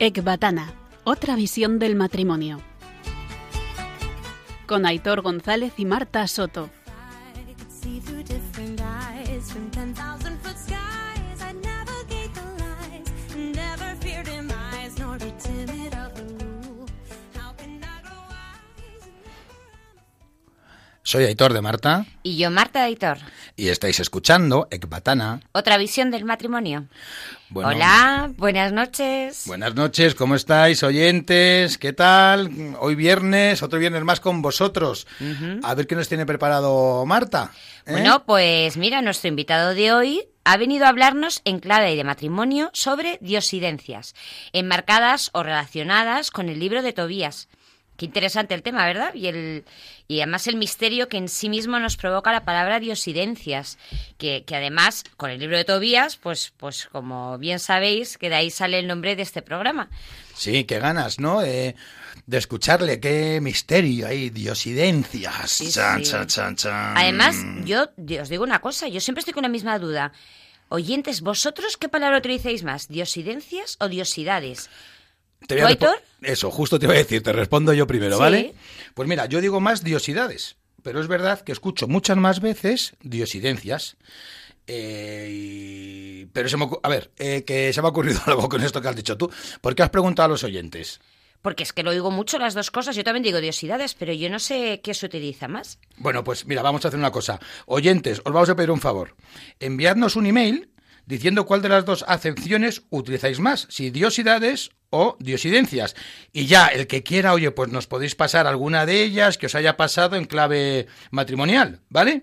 Ecbatana, otra visión del matrimonio. Con Aitor González y Marta Soto. Soy Aitor de Marta. Y yo, Marta de Aitor. Y estáis escuchando Ecbatana. Otra visión del matrimonio. Bueno, hola, buenas noches. Buenas noches, ¿cómo estáis, oyentes? ¿Qué tal? Hoy viernes, otro viernes más con vosotros. A ver qué nos tiene preparado Marta. Bueno, pues mira, nuestro invitado de hoy ha venido a hablarnos en clave de matrimonio sobre diosidencias, enmarcadas o relacionadas con el libro de Tobías. Qué interesante el tema, ¿verdad? Y además el misterio que en sí mismo nos provoca la palabra diosidencias, que además, con el libro de Tobías, pues como bien sabéis, que de ahí sale el nombre de este programa. Sí, qué ganas, ¿no? De escucharle, qué misterio hay, diosidencias. Sí, chan, sí. Chan, chan, chan. Además, yo os digo una cosa, yo siempre estoy con la misma duda. Oyentes, ¿vosotros qué palabra utilizáis más? ¿Diosidencias o diosidades? Eso, justo te iba a decir, te respondo yo primero, ¿sí? ¿Vale? Pues mira, yo digo más diosidades, pero es verdad que escucho muchas más veces diosidencias. Pero que se me ha ocurrido algo con esto que has dicho tú. ¿Por qué has preguntado a los oyentes? Porque es que lo digo mucho, las dos cosas. Yo también digo diosidades, pero yo no sé qué se utiliza más. Bueno, pues mira, vamos a hacer una cosa. Oyentes, os vamos a pedir un favor. Enviadnos un email diciendo cuál de las dos acepciones utilizáis más, si diosidades o diosidencias. Y ya, el que quiera, oye, pues nos podéis pasar alguna de ellas que os haya pasado en clave matrimonial, ¿vale?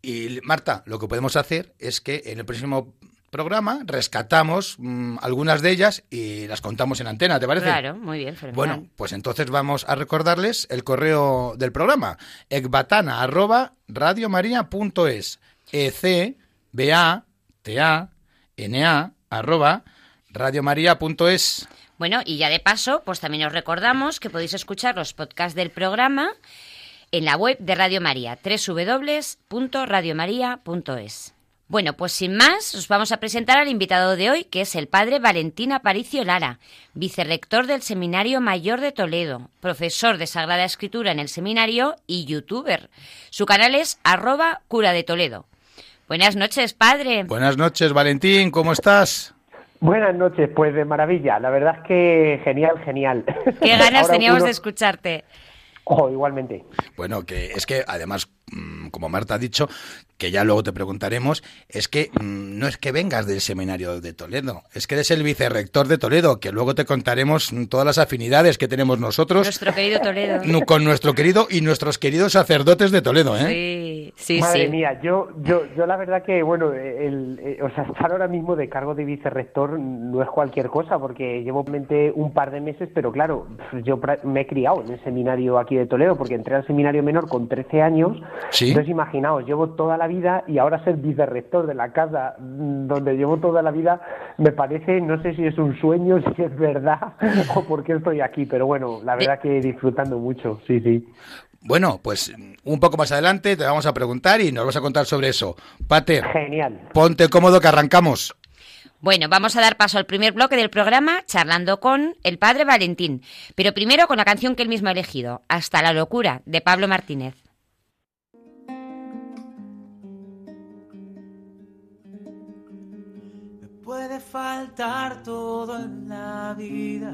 Y Marta, lo que podemos hacer es que en el próximo programa rescatamos algunas de ellas y las contamos en antena, ¿te parece? Claro, muy bien, fenomenal. Bueno, pues entonces vamos a recordarles el correo del programa, ecbatana@radiomaria.es, ecbatana@radiomaria.es. Bueno, y ya de paso, pues también os recordamos que podéis escuchar los podcasts del programa en la web de Radio María, www.radiomaria.es. Bueno, pues sin más, os vamos a presentar al invitado de hoy, que es el padre Valentín Aparicio Lara, vicerrector del Seminario Mayor de Toledo, profesor de Sagrada Escritura en el seminario y youtuber. Su canal es @cura de Toledo. Buenas noches, padre. Buenas noches, Valentín. ¿Cómo estás? Buenas noches. Pues de maravilla. La verdad es que genial. Qué ganas teníamos de escucharte. Ojo, igualmente. Bueno, que es que además, como Marta ha dicho, que ya luego te preguntaremos, es que no es que vengas del Seminario de Toledo, es que eres el vicerrector de Toledo, que luego te contaremos todas las afinidades que tenemos nosotros. Nuestro querido Toledo. Con nuestro querido y nuestros queridos sacerdotes de Toledo, ¿eh? Sí, sí. Madre mía, yo la verdad que, bueno, estar ahora mismo de cargo de vicerrector no es cualquier cosa, porque llevo un par de meses, pero claro, yo me he criado en el seminario aquí de Toledo, porque entré al seminario menor con 13 años, ¿sí? Entonces imaginaos, llevo toda la vida y ahora ser vicerrector de la casa donde llevo toda la vida me parece, no sé si es un sueño, si es verdad o por qué estoy aquí, pero bueno, la verdad que disfrutando mucho, sí, sí. Bueno, pues un poco más adelante te vamos a preguntar y nos vas a contar sobre eso. Pater, genial. Ponte cómodo que arrancamos. Bueno, vamos a dar paso al primer bloque del programa, charlando con el padre Valentín, pero primero con la canción que él mismo ha elegido, Hasta la locura, de Pablo Martínez. Puede faltar todo en la vida,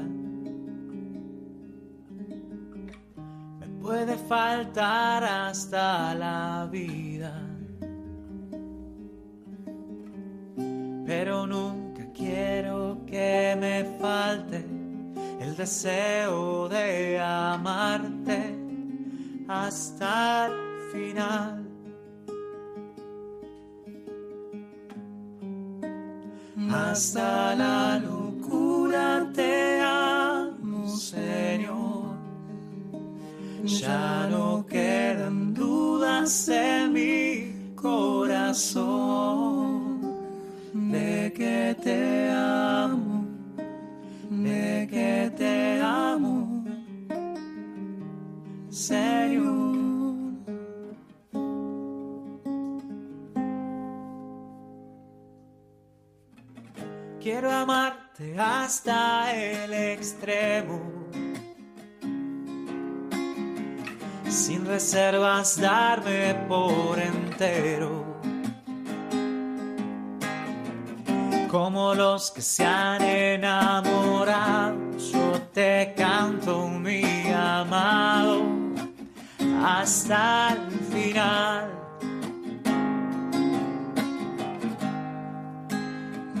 me puede faltar hasta la vida, pero nunca quiero que me falte el deseo de amarte hasta el final. Hasta la locura te amo, Señor. Ya no quedan dudas en mi corazón de que te amo, de que te amo, Señor. Quiero amarte llevaste hasta el extremo, sin reservas darme por entero, como los que se han enamorado. Yo te canto, mi amado, hasta el final,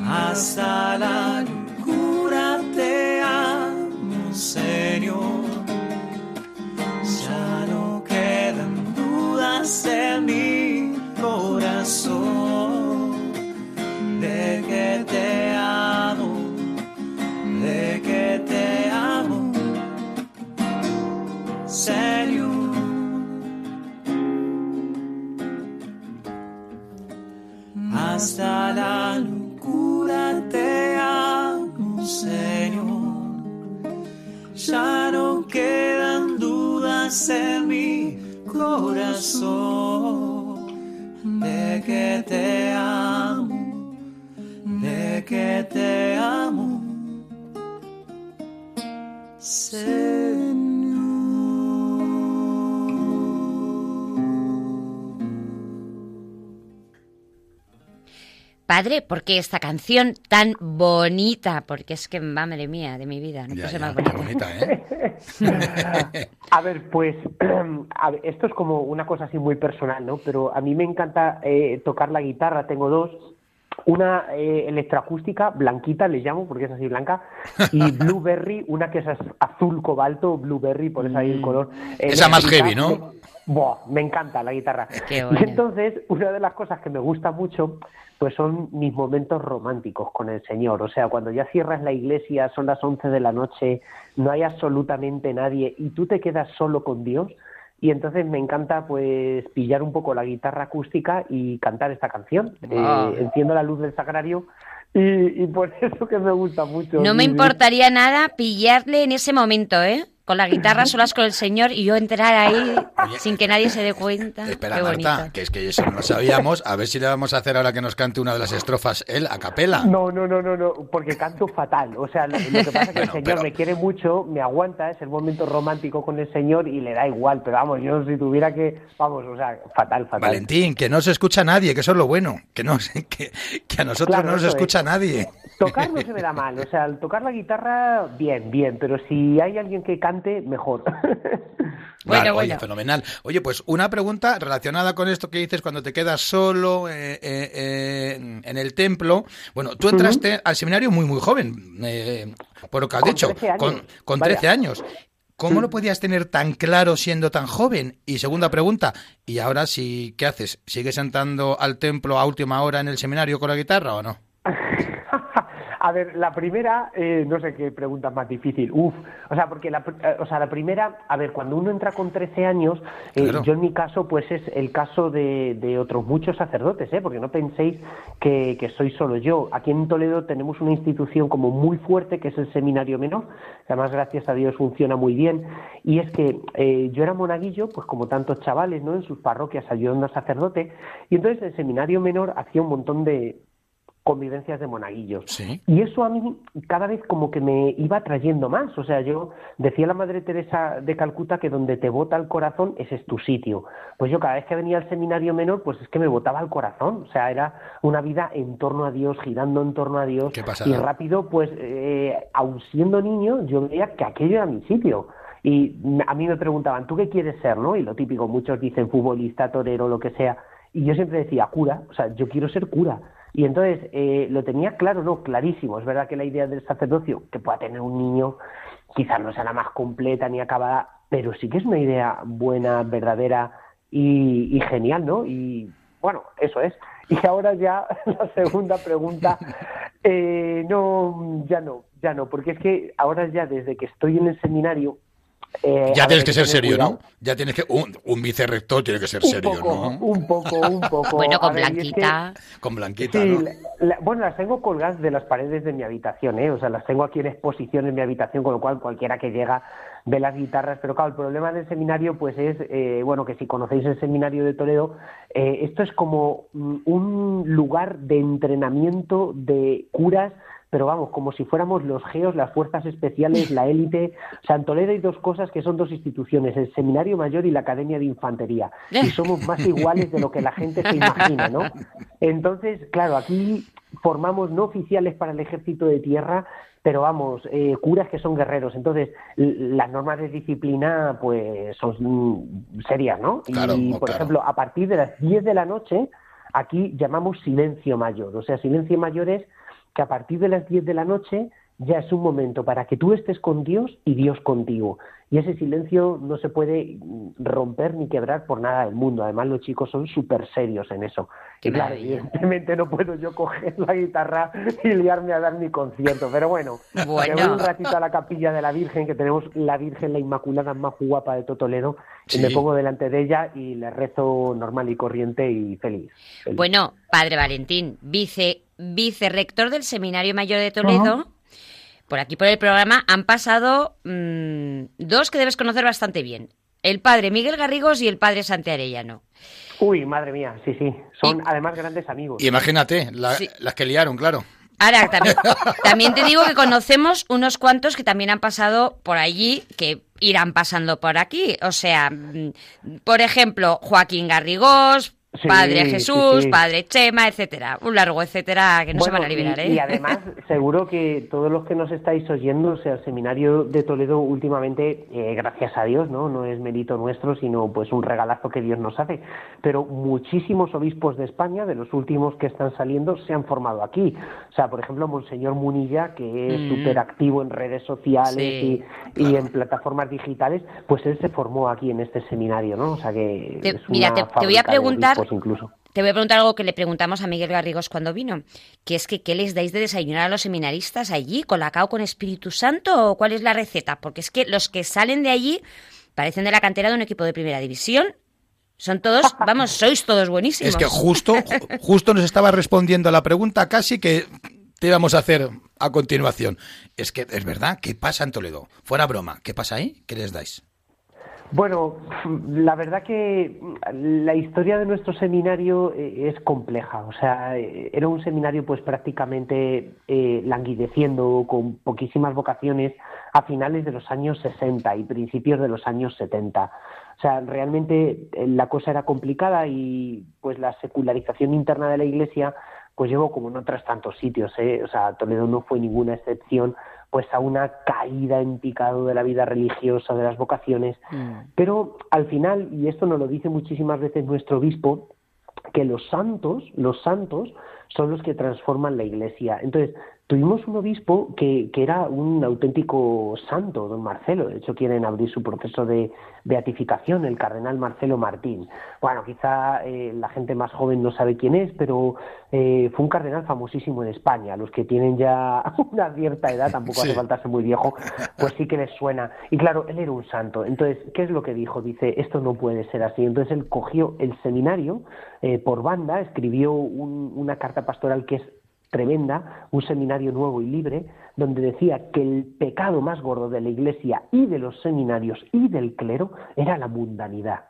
hasta la locura te amo, Señor. Ya no quedan dudas en mi corazón de que te amo, de que te amo, Señor. Hasta la locura te amo, Señor. Ya no quedan dudas en mi corazón de que te amo, de que te amo, Señor. Padre, ¿por qué esta canción tan bonita? Porque es que, madre mía, de mi vida, no puse más bonita. Bonita, ¿eh? A ver, pues, a ver, esto es como una cosa así muy personal, ¿no? Pero a mí me encanta tocar la guitarra, tengo dos. Una electroacústica, blanquita, les llamo, porque es así blanca, y Blueberry, una que es azul cobalto, Blueberry, por eso ahí el color. Esa más heavy, ¿no? Buah, me encanta la guitarra. Qué bueno. Y entonces, una de las cosas que me gusta mucho, pues son mis momentos románticos con el Señor. O sea, cuando ya cierras la iglesia, son las 11 de la noche, no hay absolutamente nadie y tú te quedas solo con Dios. Y entonces me encanta pues pillar un poco la guitarra acústica y cantar esta canción. Wow. Enciendo la luz del sagrario. Y por eso que me gusta mucho. No me importaría nada pillarle en ese momento, ¿eh? Con la guitarra solas con el Señor y yo entrar ahí. Oye, sin que nadie se dé cuenta. Espera, qué Marta, bonito. Que es que eso no lo sabíamos. A ver si le vamos a hacer ahora que nos cante una de las estrofas él a capela. No, porque canto fatal. O sea, lo que pasa es que el Señor me quiere mucho, me aguanta, es el momento romántico con el Señor y le da igual. Pero vamos, yo si tuviera que... Vamos, o sea, fatal. Valentín, que no se escucha a nadie, que eso es lo bueno. Que a nosotros claro, no nos escucha a nadie. Tocar no se me da mal. O sea, al tocar la guitarra, bien. Pero si hay alguien que canta mejor. Bueno. Oye, fenomenal. Oye, pues una pregunta relacionada con esto que dices cuando te quedas solo en el templo. Bueno, tú entraste al seminario muy joven, por lo que has dicho, con 13 años. ¿Cómo lo podías tener tan claro siendo tan joven? Y segunda pregunta, ¿y ahora sí qué haces? ¿Sigues entrando al templo a última hora en el seminario con la guitarra o no? A ver, la primera, no sé qué pregunta más difícil. O sea, porque la primera, a ver, cuando uno entra con 13 años, claro. Yo en mi caso, pues es el caso de otros muchos sacerdotes, porque no penséis que soy solo yo. Aquí en Toledo tenemos una institución como muy fuerte, que es el Seminario Menor, que además, gracias a Dios, funciona muy bien. Y es que yo era monaguillo, pues como tantos chavales, ¿no?, en sus parroquias ayudando al sacerdote. Y entonces el Seminario Menor hacía un montón de convivencias de monaguillos. ¿Sí? Y eso a mí cada vez como que me iba atrayendo más. O sea, yo decía la Madre Teresa de Calcuta que donde te bota el corazón, ese es tu sitio. Pues yo cada vez que venía al seminario menor, pues es que me botaba el corazón. O sea, era una vida en torno a Dios, girando en torno a Dios. ¿Qué pasa? Y rápido, pues aun siendo niño, yo veía que aquello era mi sitio. Y a mí me preguntaban, ¿tú qué quieres ser, no? Y lo típico, muchos dicen futbolista, torero, lo que sea. Y yo siempre decía, cura. O sea, yo quiero ser cura. Y entonces lo tenía claro, no, clarísimo. Es verdad que la idea del sacerdocio que pueda tener un niño quizás no sea la más completa ni acabada, pero sí que es una idea buena, verdadera y genial, ¿no? Y bueno, eso es. Y ahora ya la segunda pregunta, no, porque es que ahora ya desde que estoy en el seminario... ya tienes que ser serio, cuidado. ¿No? Ya tienes que... Un vicerrector tiene que ser serio, ¿no? Un poco. Bueno, con Blanquita. Es que, con Blanquita, sí, ¿no? Bueno, las tengo colgadas de las paredes de mi habitación, ¿eh? O sea, las tengo aquí en exposición en mi habitación, con lo cual cualquiera que llega ve las guitarras. Pero claro, el problema del seminario pues es... bueno, que si conocéis el seminario de Toledo, esto es como un lugar de entrenamiento de curas pero vamos, como si fuéramos los GEOS, las fuerzas especiales, la élite. O sea, en Toledo hay dos cosas que son dos instituciones, el Seminario Mayor y la Academia de Infantería, y somos más iguales de lo que la gente se imagina, ¿no? Entonces, claro, aquí formamos no oficiales para el ejército de tierra, pero vamos, curas que son guerreros. Entonces, las normas de disciplina pues son serias, ¿no? Claro, y, por ejemplo, a partir de las 10 de la noche, aquí llamamos silencio mayor. O sea, silencio mayor es que a partir de las 10 de la noche ya es un momento para que tú estés con Dios y Dios contigo. Y ese silencio no se puede romper ni quebrar por nada del mundo. Además, los chicos son súper serios en eso. Y claro, evidentemente no puedo yo coger la guitarra y liarme a dar mi concierto. Pero bueno. Me voy un ratito a la capilla de la Virgen, que tenemos la Virgen, la Inmaculada más guapa de todo Toledo. Sí. Y me pongo delante de ella y le rezo normal y corriente y feliz. Bueno, Padre Valentín, vicerrector del Seminario Mayor de Toledo... Uh-huh. Por aquí, por el programa, han pasado dos que debes conocer bastante bien. El padre Miguel Garrigós y el padre Santiago Arellano. Uy, madre mía, sí. Son además grandes amigos. Y imagínate, las que liaron, claro. Ahora, también te digo que conocemos unos cuantos que también han pasado por allí, que irán pasando por aquí. O sea, por ejemplo, Joaquín Garrigós... Sí, Padre Jesús, sí. Padre Chema, etcétera. Un largo etcétera que no se van a liberar, ¿eh? Y además, seguro que todos los que nos estáis oyendo, o sea, el Seminario de Toledo últimamente, gracias a Dios, no es mérito nuestro, sino pues un regalazo que Dios nos hace. Pero muchísimos obispos de España, de los últimos que están saliendo, se han formado aquí. O sea, por ejemplo, Monseñor Munilla, que es súper activo en redes sociales y en plataformas digitales, pues él se formó aquí en este seminario, ¿no? O sea, que te voy a preguntar. Pues incluso. Te voy a preguntar algo que le preguntamos a Miguel Garrigós cuando vino, que es que ¿qué les dais de desayunar a los seminaristas allí? ¿Colacao con Espíritu Santo o cuál es la receta? Porque es que los que salen de allí parecen de la cantera de un equipo de primera división. Son todos, vamos, sois todos buenísimos. Es que justo nos estaba respondiendo a la pregunta casi que te íbamos a hacer a continuación. Es que es verdad, ¿qué pasa en Toledo? Fuera broma, ¿qué pasa ahí? ¿Qué les dais? Bueno, la verdad que la historia de nuestro seminario es compleja. O sea, era un seminario pues prácticamente languideciendo, con poquísimas vocaciones, a finales de los años 60 y principios de los años 70. O sea, realmente la cosa era complicada y pues la secularización interna de la Iglesia pues llegó, como en otros tantos sitios, O sea, Toledo no fue ninguna excepción, pues a una caída en picado de la vida religiosa, de las vocaciones. Pero al final, y esto nos lo dice muchísimas veces nuestro obispo, que los santos son los que transforman la Iglesia. Entonces, tuvimos un obispo que era un auténtico santo, don Marcelo. De hecho, quieren abrir su proceso de beatificación, el cardenal Marcelo Martín. Bueno, quizá la gente más joven no sabe quién es, pero fue un cardenal famosísimo en España. Los que tienen ya una cierta edad, tampoco hace falta ser muy viejo, pues sí que les suena. Y claro, él era un santo. Entonces, ¿qué es lo que dijo? Dice, esto no puede ser así. Entonces, él cogió el seminario por banda, escribió una carta pastoral que es tremenda, un seminario nuevo y libre, donde decía que el pecado más gordo de la Iglesia y de los seminarios y del clero era la mundanidad.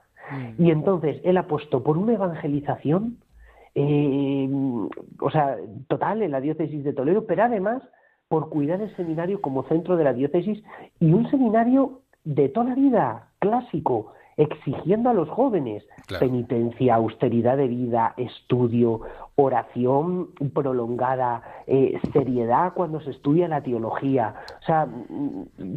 Y entonces él apostó por una evangelización, o sea, total en la diócesis de Toledo, pero además por cuidar el seminario como centro de la diócesis y un seminario de toda la vida, clásico, exigiendo a los jóvenes penitencia, austeridad de vida, estudio, oración prolongada, seriedad cuando se estudia la teología. O sea,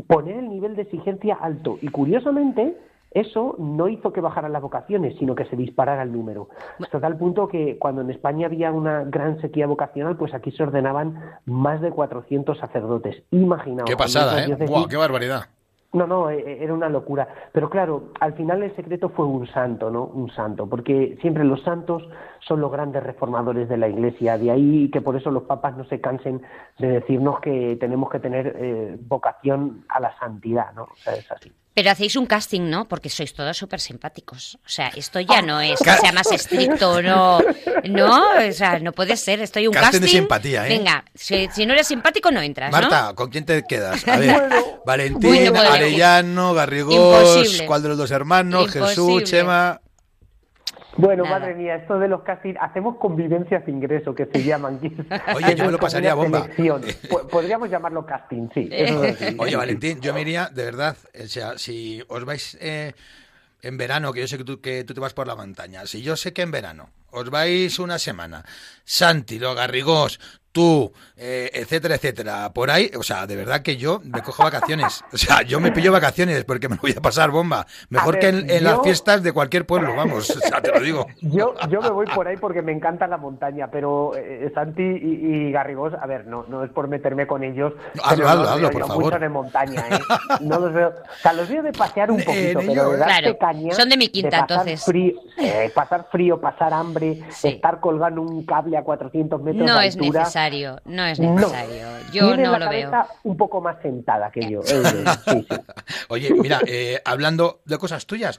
poner el nivel de exigencia alto. Y curiosamente, eso no hizo que bajaran las vocaciones, sino que se disparara el número. Hasta tal punto que cuando en España había una gran sequía vocacional, pues aquí se ordenaban más de 400 sacerdotes. Imaginaos. ¡Qué pasada, eh! ¡Guau, qué barbaridad! No, era una locura. Pero claro, al final el secreto fue un santo, ¿no? Un santo, porque siempre los santos son los grandes reformadores de la Iglesia. De ahí que por eso los papas no se cansen de decirnos que tenemos que tener vocación a la santidad, ¿no? O sea, es así. Pero hacéis un casting, ¿no? Porque sois todos súper simpáticos. O sea, esto ya no es que sea más estricto, no, o sea, no puede ser. Estoy un casting de simpatía, ¿eh? Venga, si no eres simpático no entras, ¿no? Marta, ¿con quién te quedas? A ver, Valentín, no Arellano, Garrigós, ¿cuál de los dos hermanos? Jesús, Chema... Bueno, nada. Madre mía, esto de los casi... Hacemos convivencias de ingreso, que se llaman. Oye, yo me lo pasaría bomba. Podríamos llamarlo casting, sí. Oye, Valentín, yo me iría, de verdad, o sea, si os vais en verano, que yo sé que tú te vas por la montaña, si yo sé que en verano os vais una semana, Santi, los Garrigós, tú, etcétera, etcétera, por ahí, o sea, de verdad que yo me cojo vacaciones, o sea, yo me pillo vacaciones porque me lo voy a pasar bomba, mejor que en las fiestas de cualquier pueblo, vamos, o sea, te lo digo. Yo me voy por ahí porque me encanta la montaña, pero Santi y Garrigós, a ver, no es por meterme con ellos, hazlo, por favor. Mucho de montaña, no los veo, o sea, los veo de pasear un poquito, pero de darse caña, son de mi quinta, de pasar entonces. Pasar frío, pasar hambre, sí. Estar colgando un cable a 400 metros de altura. No es necesario. Yo no lo veo. Un poco más sentada que yo. Sí. Oye, mira, hablando de cosas tuyas,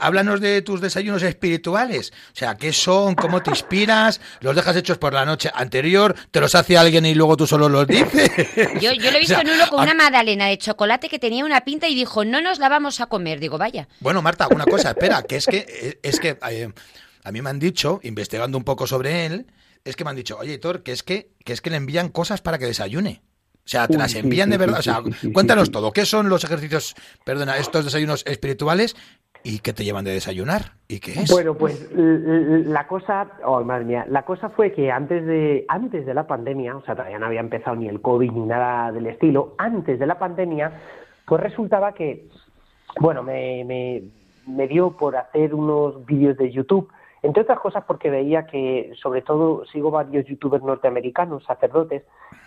háblanos de tus desayunos espirituales. O sea, ¿qué son? ¿Cómo te inspiras? ¿Los dejas hechos por la noche anterior? ¿Te los hace alguien y luego tú solo los dices? Yo lo he visto, o sea, en uno con una magdalena de chocolate que tenía una pinta y dijo, no nos la vamos a comer. Digo, vaya. Bueno, Marta, una cosa, espera, que a mí me han dicho, investigando un poco sobre él, oye, Aitor, que le envían cosas para que desayune. O sea, te las envían de verdad. O sea, cuéntanos todo. ¿Qué son los ejercicios, estos desayunos espirituales y qué te llevan de desayunar? ¿Y qué es? Bueno, pues la cosa fue que antes de la pandemia, o sea, todavía no había empezado ni el COVID ni nada del estilo, antes de la pandemia, pues resultaba que, bueno, me dio por hacer unos vídeos de YouTube. Entre otras cosas porque veía que, sobre todo, sigo varios youtubers norteamericanos, sacerdotes,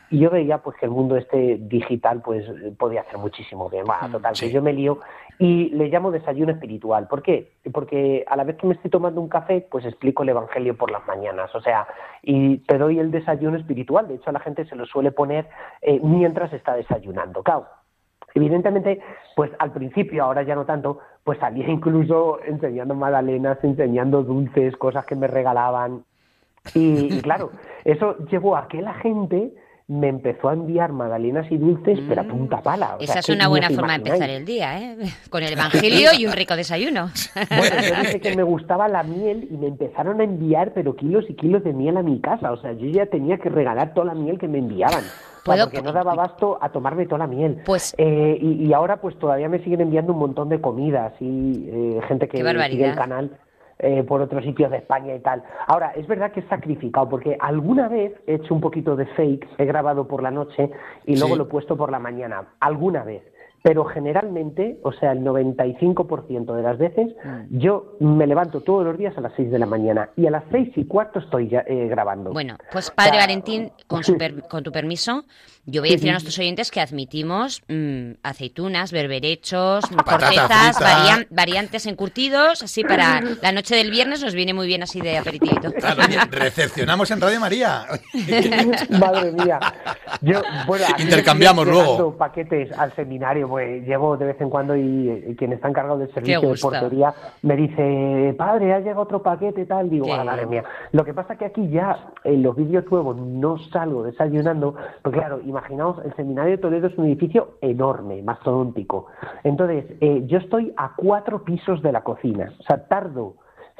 y yo veía pues que el mundo este digital pues podía hacer muchísimo bien. Bueno, total, sí. Que yo me lío y le llamo desayuno espiritual. ¿Por qué? Porque a la vez que me estoy tomando un café, pues explico el evangelio por las mañanas, o sea, y te doy el desayuno espiritual. De hecho, a la gente se lo suele poner mientras está desayunando, claro. Evidentemente, pues al principio, ahora ya no tanto, pues salía incluso enseñando magdalenas, enseñando dulces, cosas que me regalaban. Y claro, eso llevó a que la gente me empezó a enviar magdalenas y dulces, pero a punta pala. O sea, esa es una buena forma de empezar el día, ¿eh? Con el evangelio y un rico desayuno. Bueno, yo dije que me gustaba la miel y me empezaron a enviar, pero kilos y kilos de miel a mi casa. O sea, yo ya tenía que regalar toda la miel que me enviaban. Porque no daba abasto a tomarme toda la miel. Pues, y ahora pues todavía me siguen enviando un montón de comidas y gente que sigue el canal por otros sitios de España y tal. Ahora, es verdad que he sacrificado, porque alguna vez he hecho un poquito de fake, he grabado por la noche y luego lo he puesto por la mañana, alguna vez. Pero generalmente, o sea, el 95% de las veces, yo me levanto todos los días a las 6 de la mañana y a las 6:15 estoy ya grabando. Bueno, pues padre Valentín, con tu permiso, yo voy a decir a nuestros oyentes que admitimos aceitunas, berberechos, cortezas, variantes encurtidos, así para la noche del viernes nos viene muy bien así de aperitivito. Claro, oye, recepcionamos en Radio María. Madre mía. Intercambiamos luego paquetes al seminario. Pues llevo de vez en cuando y quien está encargado del servicio de portería me dice, padre, ha llegado otro paquete, tal. Digo, madre mía. Lo que pasa que aquí ya en los vídeos nuevos no salgo desayunando, porque claro, imaginaos, el Seminario de Toledo es un edificio enorme, mastodóntico. Entonces, yo estoy a 4 pisos de la cocina, o sea, tardo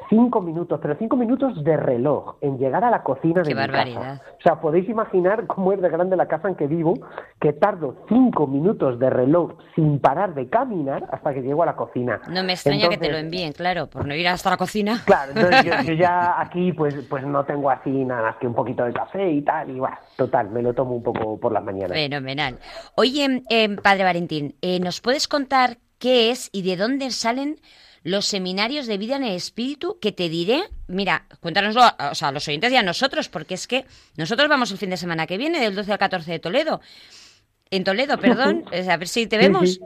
5 minutos, pero 5 minutos de reloj en llegar a la cocina de mi casa. O sea, podéis imaginar cómo es de grande la casa en que vivo, que tardo 5 minutos de reloj sin parar de caminar hasta que llego a la cocina. No me extraña que te lo envíen, claro, por no ir hasta la cocina. Claro, entonces yo ya aquí pues no tengo así nada más que un poquito de café y tal, y bueno, total, me lo tomo un poco por las mañanas. Fenomenal. Oye, padre Valentín, ¿nos puedes contar qué es y de dónde salen los seminarios de vida en el espíritu? Que te diré, mira, cuéntanoslo o sea, a los oyentes y a nosotros, porque es que nosotros vamos el fin de semana que viene, del 12 al 14 de Toledo. En Toledo, perdón, a ver si te vemos.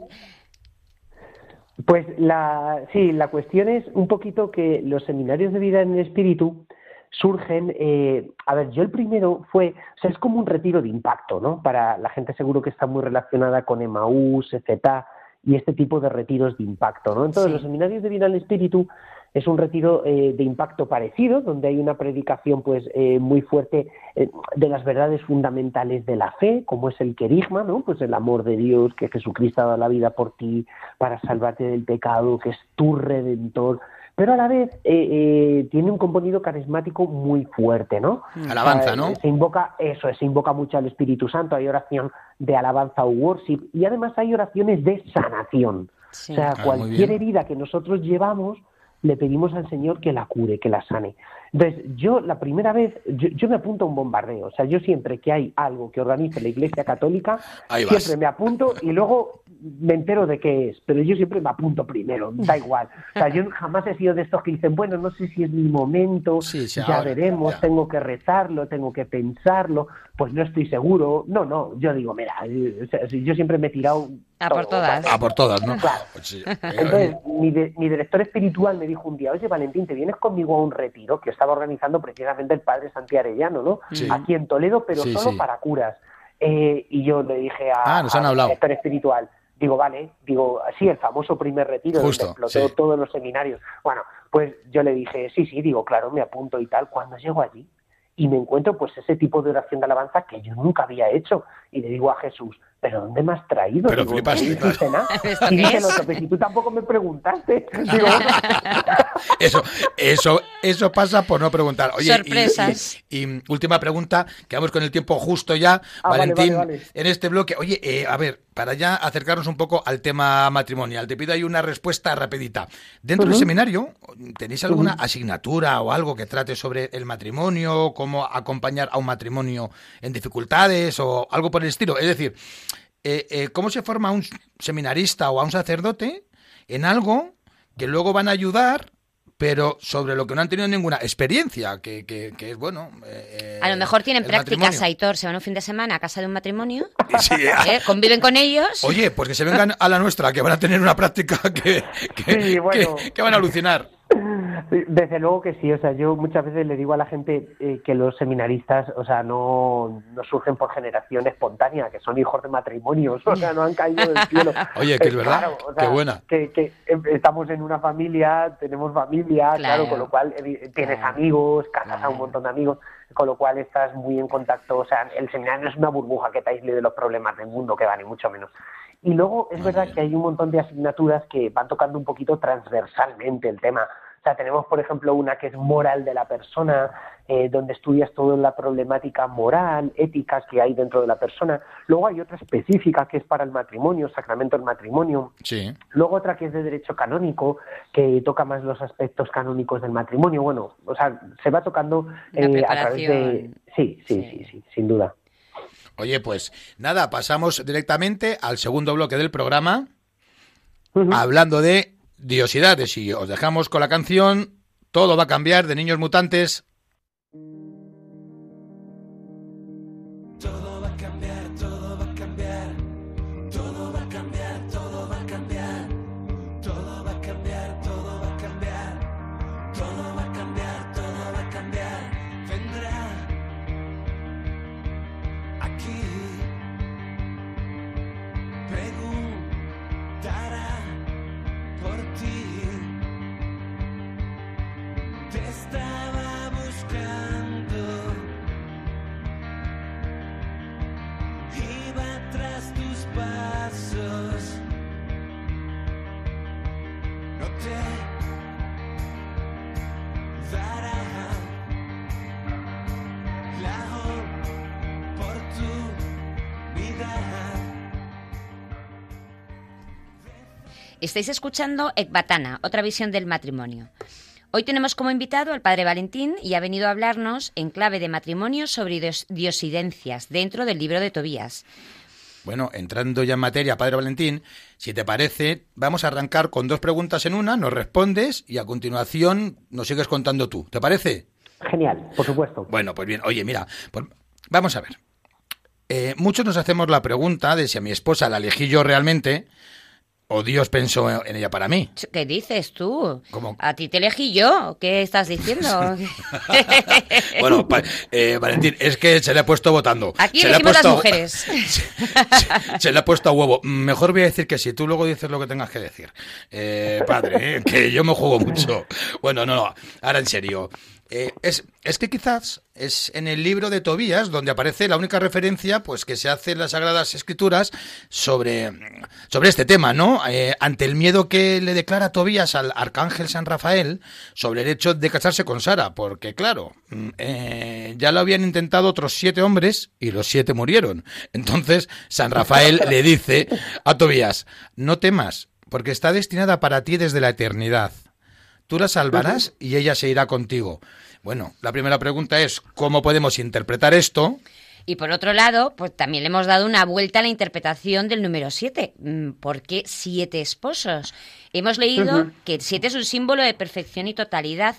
Pues la cuestión es un poquito que los seminarios de vida en el espíritu surgen, a ver, yo el primero fue, o sea, es como un retiro de impacto, ¿no? Para la gente seguro que está muy relacionada con Emaús, etc., y este tipo de retiros de impacto, ¿no? Entonces, los seminarios de vida al espíritu es un retiro de impacto parecido, donde hay una predicación pues muy fuerte de las verdades fundamentales de la fe, como es el querigma, ¿no? Pues el amor de Dios, que Jesucristo ha dado la vida por ti para salvarte del pecado, que es tu redentor. pero a la vez tiene un contenido carismático muy fuerte, ¿no? Alabanza, ¿no? Se invoca, eso es, se invoca mucho al Espíritu Santo, hay oración de alabanza o worship, y además hay oraciones de sanación. Sí. O sea, cualquier herida que nosotros llevamos, le pedimos al Señor que la cure, que la sane. Entonces, yo la primera vez, yo me apunto a un bombardeo. O sea, yo siempre que hay algo que organice la Iglesia Católica, siempre me apunto y luego me entero de qué es. Pero yo siempre me apunto primero, da igual. O sea, yo jamás he sido de estos que dicen, bueno, no sé si es mi momento, sí, ya ahora, veremos, ya. Tengo que rezarlo, tengo que pensarlo, pues no estoy seguro. No, no, yo digo, mira, yo siempre me he tirado... A por todas, ¿no? Claro. Entonces, mi director espiritual me dijo un día, oye, Valentín, ¿te vienes conmigo a un retiro que estaba organizando precisamente el padre Santiago Arellano, ¿no? Sí. Aquí en Toledo, pero sí, solo para curas. Y yo le dije a mi director espiritual, digo, vale, digo, sí, el famoso primer retiro donde explotó todos los seminarios. Bueno, pues yo le dije, sí, digo, claro, me apunto y tal. Cuando llego allí y me encuentro pues ese tipo de oración de alabanza que yo nunca había hecho, y le digo a Jesús, ¿pero dónde me has traído? Pero digo, flipas. Y dice el otro, pero si tú tampoco me preguntaste. Digo, eso pasa por no preguntar. Oye, sorpresas. Y última pregunta, quedamos con el tiempo justo ya, Valentín, vale. En este bloque. Oye, a ver, para ya acercarnos un poco al tema matrimonial, te pido ahí una respuesta rapidita. Dentro del seminario, ¿tenéis alguna asignatura o algo que trate sobre el matrimonio, cómo acompañar a un matrimonio en dificultades o algo por el estilo? Es decir, ¿cómo se forma a un seminarista o a un sacerdote en algo que luego van a ayudar, pero sobre lo que no han tenido ninguna experiencia, que es bueno? A lo mejor tienen prácticas, Aitor, se van un fin de semana a casa de un matrimonio, conviven con ellos. Oye, pues que se vengan a la nuestra, que van a tener una práctica que van a alucinar. Desde luego que sí, o sea, yo muchas veces le digo a la gente que los seminaristas, o sea, no surgen por generación espontánea, que son hijos de matrimonios, o sea, no han caído del cielo. Oye, que es verdad, claro, o sea, qué buena. Que estamos en una familia, tenemos familia, claro, con lo cual tienes amigos, casas a un montón de amigos, con lo cual estás muy en contacto, o sea, el seminario no es una burbuja que te aísle de los problemas del mundo, que va ni mucho menos. Y luego es verdad que hay un montón de asignaturas que van tocando un poquito transversalmente el tema. O sea, tenemos, por ejemplo, una que es moral de la persona, donde estudias toda la problemática moral, éticas que hay dentro de la persona. Luego hay otra específica que es para el matrimonio, sacramento del matrimonio. Sí. Luego otra que es de derecho canónico, que toca más los aspectos canónicos del matrimonio. Bueno, o sea, se va tocando a través de... Sí, sin duda. Oye, pues nada, pasamos directamente al segundo bloque del programa, hablando de diosidades, y os dejamos con la canción Todo va a cambiar, de Niños Mutantes. Todo va a cambiar, todo va a cambiar, todo va a cambiar, todo va a cambiar, todo va a cambiar, todo va a cambiar, todo va a cambiar, todo va a cambiar, vendrá aquí, preguntará por ti, te estaba buscando, iba tras tus pasos, no te dará la hora por tu vida. Estáis escuchando Ecbatana, otra visión del matrimonio. Hoy tenemos como invitado al padre Valentín y ha venido a hablarnos en clave de matrimonio sobre diosidencias dentro del libro de Tobías. Bueno, entrando ya en materia, padre Valentín, si te parece, vamos a arrancar con dos preguntas en una, nos respondes y a continuación nos sigues contando tú. ¿Te parece? Genial, por supuesto. Bueno, pues bien. Oye, mira, pues vamos a ver. Muchos nos hacemos la pregunta de si a mi esposa la elegí yo realmente o Dios pensó en ella para mí. ¿Qué dices tú? ¿Cómo? ¿A ti te elegí yo? ¿Qué estás diciendo? Bueno, Valentín, es que se le ha puesto votando. Aquí elegimos las mujeres. Se le ha puesto a huevo. Mejor voy a decir que sí. Tú luego dices lo que tengas que decir. Padre, que yo me juego mucho. Bueno, no, ahora en serio. Es que quizás es en el libro de Tobías donde aparece la única referencia pues que se hace en las Sagradas Escrituras sobre este tema, ¿no? Ante el miedo que le declara Tobías al arcángel San Rafael sobre el hecho de casarse con Sara, porque claro, ya lo habían intentado otros 7 hombres y los 7 murieron. Entonces San Rafael le dice a Tobías: no temas, porque está destinada para ti desde la eternidad. Tú la salvarás y ella se irá contigo. Bueno, la primera pregunta es, ¿cómo podemos interpretar esto? Y por otro lado, pues también le hemos dado una vuelta a la interpretación del número 7. ¿Por qué 7 esposos? Hemos leído que el 7 es un símbolo de perfección y totalidad.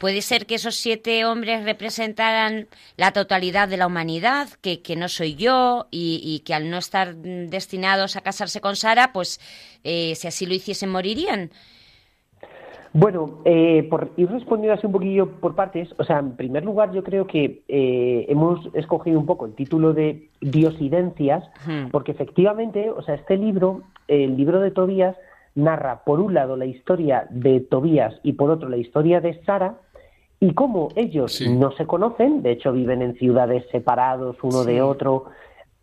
¿Puede ser que esos 7 hombres representaran la totalidad de la humanidad, que no soy yo, y que al no estar destinados a casarse con Sara, pues si así lo hiciesen morirían? Bueno, por ir respondiendo así un poquillo por partes, o sea, en primer lugar yo creo que hemos escogido un poco el título de Diosidencias, porque efectivamente, o sea, este libro, el libro de Tobías, narra por un lado la historia de Tobías y por otro la historia de Sara, y cómo ellos no se conocen, de hecho viven en ciudades separados uno de otro,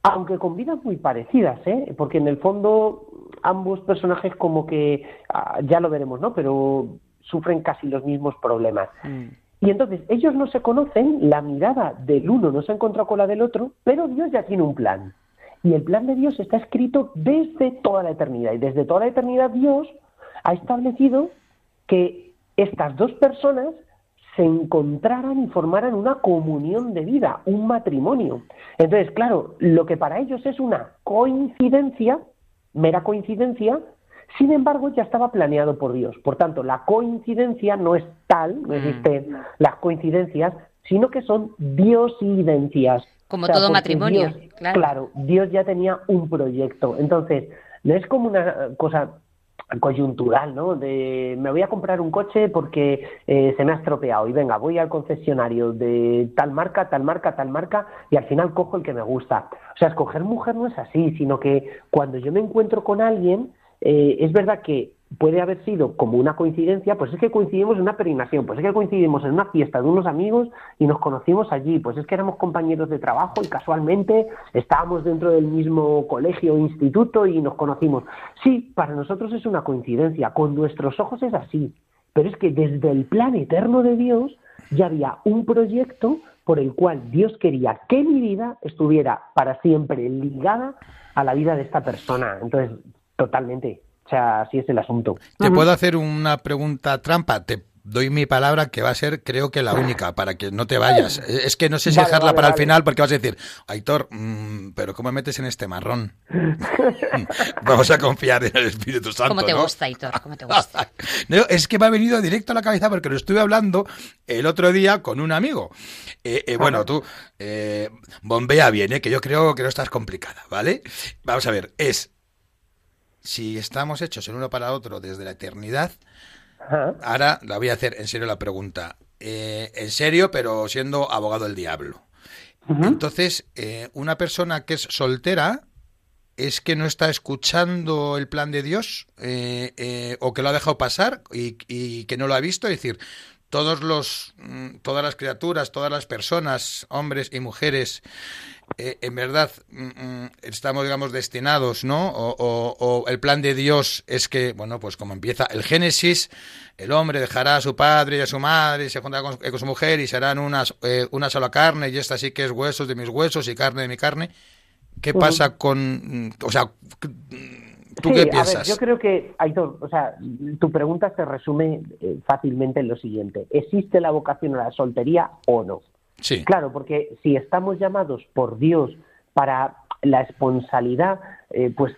aunque con vidas muy parecidas, porque en el fondo ambos personajes como que, ya lo veremos, ¿no?, pero sufren casi los mismos problemas. Y entonces ellos no se conocen, la mirada del uno no se ha encontrado con la del otro, pero Dios ya tiene un plan. Y el plan de Dios está escrito desde toda la eternidad. Y desde toda la eternidad Dios ha establecido que estas dos personas se encontraran y formaran una comunión de vida, un matrimonio. Entonces, claro, lo que para ellos es una coincidencia, mera coincidencia, sin embargo ya estaba planeado por Dios. Por tanto, la coincidencia no es tal, no existen las coincidencias, sino que son diosidencias. Como, o sea, todo matrimonio. Dios, claro, Dios ya tenía un proyecto. Entonces, no es como una cosa coyuntural, ¿no?, de me voy a comprar un coche porque se me ha estropeado y venga, voy al concesionario de tal marca y al final cojo el que me gusta. O sea, escoger mujer no es así, sino que cuando yo me encuentro con alguien, es verdad que puede haber sido como una coincidencia, pues es que coincidimos en una peregrinación, pues es que coincidimos en una fiesta de unos amigos y nos conocimos allí, pues es que éramos compañeros de trabajo y casualmente estábamos dentro del mismo colegio o instituto y nos conocimos. Sí, para nosotros es una coincidencia, con nuestros ojos es así, pero es que desde el plan eterno de Dios ya había un proyecto por el cual Dios quería que mi vida estuviera para siempre ligada a la vida de esta persona. Entonces, totalmente, o sea, así es el asunto. ¿Te puedo hacer una pregunta trampa? Te doy mi palabra que va a ser, creo que la única, para que no te vayas. Es que no sé si dejarla para el final, porque vas a decir, Aitor, pero ¿cómo me metes en este marrón? Vamos a confiar en el Espíritu Santo, ¿no? ¿Cómo te gusta, Aitor? ¿Cómo te gusta? No, es que me ha venido directo a la cabeza porque lo estuve hablando el otro día con un amigo. Bueno, tú, bombea bien, que yo creo que no estás complicada, ¿vale? Vamos a ver, si estamos hechos el uno para otro desde la eternidad. Ahora la voy a hacer en serio la pregunta. En serio, pero siendo abogado del diablo. Entonces, una persona que es soltera, ¿es que no está escuchando el plan de Dios? ¿O que lo ha dejado pasar y que no lo ha visto? Es decir, todas las criaturas, todas las personas, hombres y mujeres, en verdad estamos, digamos, destinados, ¿no? O el plan de Dios es que, bueno, pues como empieza el Génesis, el hombre dejará a su padre y a su madre y se juntará con su mujer y serán una sola carne, y esta sí que es huesos de mis huesos y carne de mi carne. ¿Qué pasa con...? O sea, ¿tú qué piensas? A ver, yo creo que, Aitor, o sea, tu pregunta se resume fácilmente en lo siguiente. ¿Existe la vocación a la soltería o no? Sí. Claro, porque si estamos llamados por Dios para la esponsalidad, pues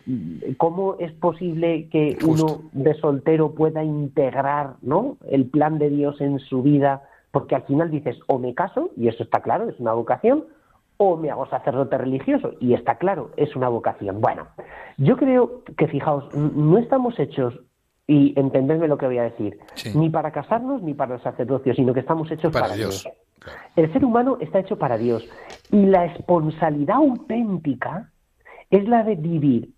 ¿cómo es posible que uno de soltero pueda integrar, ¿no?, el plan de Dios en su vida? Porque al final dices, o me caso, y eso está claro, es una vocación, o me hago sacerdote religioso, y está claro, es una vocación. Bueno, yo creo que, fijaos, no estamos hechos, y entendedme lo que voy a decir, ni para casarnos ni para el sacerdocio, sino que estamos hechos para Dios. Claro. El ser humano está hecho para Dios, y la esponsalidad auténtica es la de vivir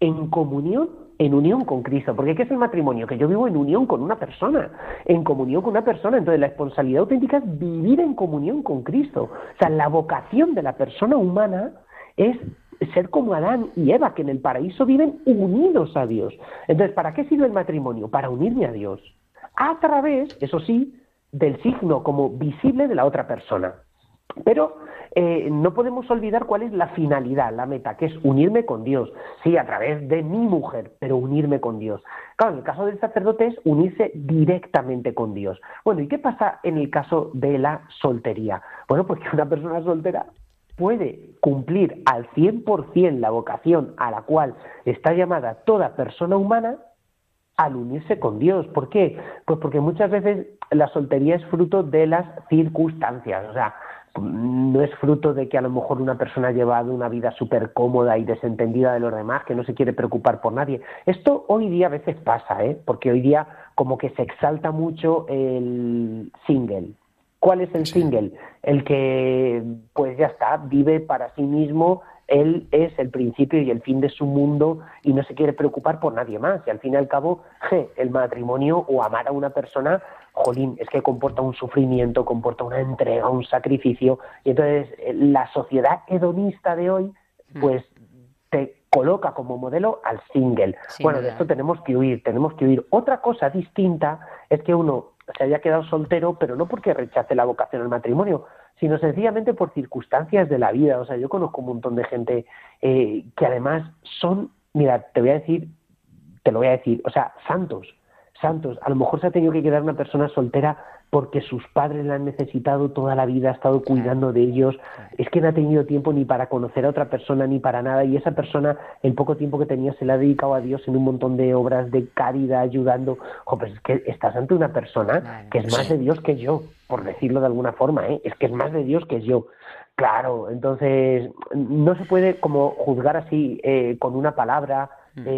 en comunión, en unión con Cristo. Porque ¿qué es el matrimonio? Que yo vivo en unión con una persona, en comunión con una persona. Entonces la esponsalidad auténtica es vivir en comunión con Cristo. O sea, la vocación de la persona humana es ser como Adán y Eva, que en el paraíso viven unidos a Dios. Entonces, ¿para qué sirve el matrimonio? Para unirme a Dios. A través, eso sí, del signo como visible de la otra persona. Pero no podemos olvidar cuál es la finalidad, la meta, que es unirme con Dios. Sí, a través de mi mujer, pero unirme con Dios. Claro, en el caso del sacerdote es unirse directamente con Dios. Bueno, ¿y qué pasa en el caso de la soltería? Bueno, pues que una persona soltera puede cumplir al 100% la vocación a la cual está llamada toda persona humana al unirse con Dios. ¿Por qué? Pues porque muchas veces la soltería es fruto de las circunstancias, o sea, no es fruto de que a lo mejor una persona ha llevado una vida súper cómoda y desentendida de los demás, que no se quiere preocupar por nadie. Esto hoy día a veces pasa, porque hoy día como que se exalta mucho el single. ¿Cuál es el single? El que, pues ya está, vive para sí mismo, él es el principio y el fin de su mundo y no se quiere preocupar por nadie más. Y al fin y al cabo, el matrimonio o amar a una persona, jolín, es que comporta un sufrimiento, comporta una entrega, un sacrificio. Y entonces la sociedad hedonista de hoy, pues te coloca como modelo al single. Sí, bueno, de esto tenemos que huir. Otra cosa distinta es que uno se haya quedado soltero, pero no porque rechace la vocación al matrimonio, sino sencillamente por circunstancias de la vida. O sea, yo conozco un montón de gente que además son, mira, te lo voy a decir, o sea, santos. A lo mejor se ha tenido que quedar una persona soltera porque sus padres la han necesitado toda la vida, ha estado cuidando de ellos, es que no ha tenido tiempo ni para conocer a otra persona ni para nada, y esa persona, el poco tiempo que tenía, se la ha dedicado a Dios en un montón de obras de caridad, ayudando. Ojo, pues es que estás ante una persona que es más de Dios que yo, por decirlo de alguna forma, es que es más de Dios que yo. Claro, entonces no se puede como juzgar así con una palabra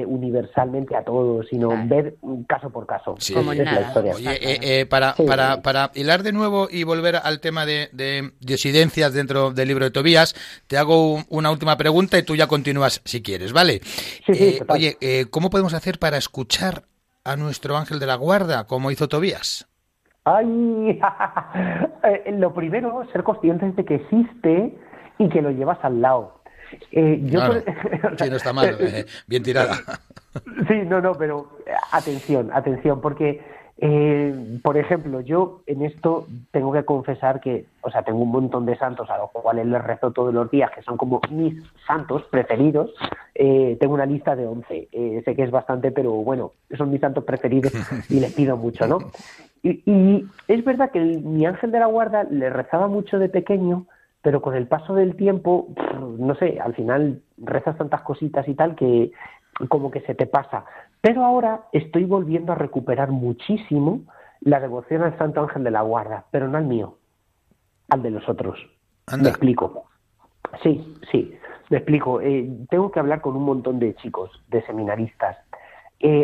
universalmente a todos, sino ver caso por caso. Sí. Como es la historia. Oye, para hilar de nuevo y volver al tema de disidencias dentro del libro de Tobías, te hago una última pregunta y tú ya continúas si quieres, ¿vale? Sí, oye, ¿cómo podemos hacer para escuchar a nuestro ángel de la guarda, como hizo Tobías? ¡Ay! Lo primero, ser conscientes de que existe y que lo llevas al lado. Sí, no está mal, bien tirada. Sí, no, pero atención, porque, por ejemplo, yo en esto tengo que confesar que, o sea, tengo un montón de santos a los cuales les rezo todos los días, que son como mis santos preferidos. Tengo una lista de 11, sé que es bastante, pero bueno, son mis santos preferidos y les pido mucho, ¿no? Y es verdad que mi ángel de la guarda le rezaba mucho de pequeño, pero con el paso del tiempo, no sé, al final rezas tantas cositas y tal que como que se te pasa. Pero ahora estoy volviendo a recuperar muchísimo la devoción al Santo Ángel de la Guarda, pero no al mío, al de los otros. Anda. ¿Me explico? Sí, me explico. Tengo que hablar con un montón de chicos, de seminaristas.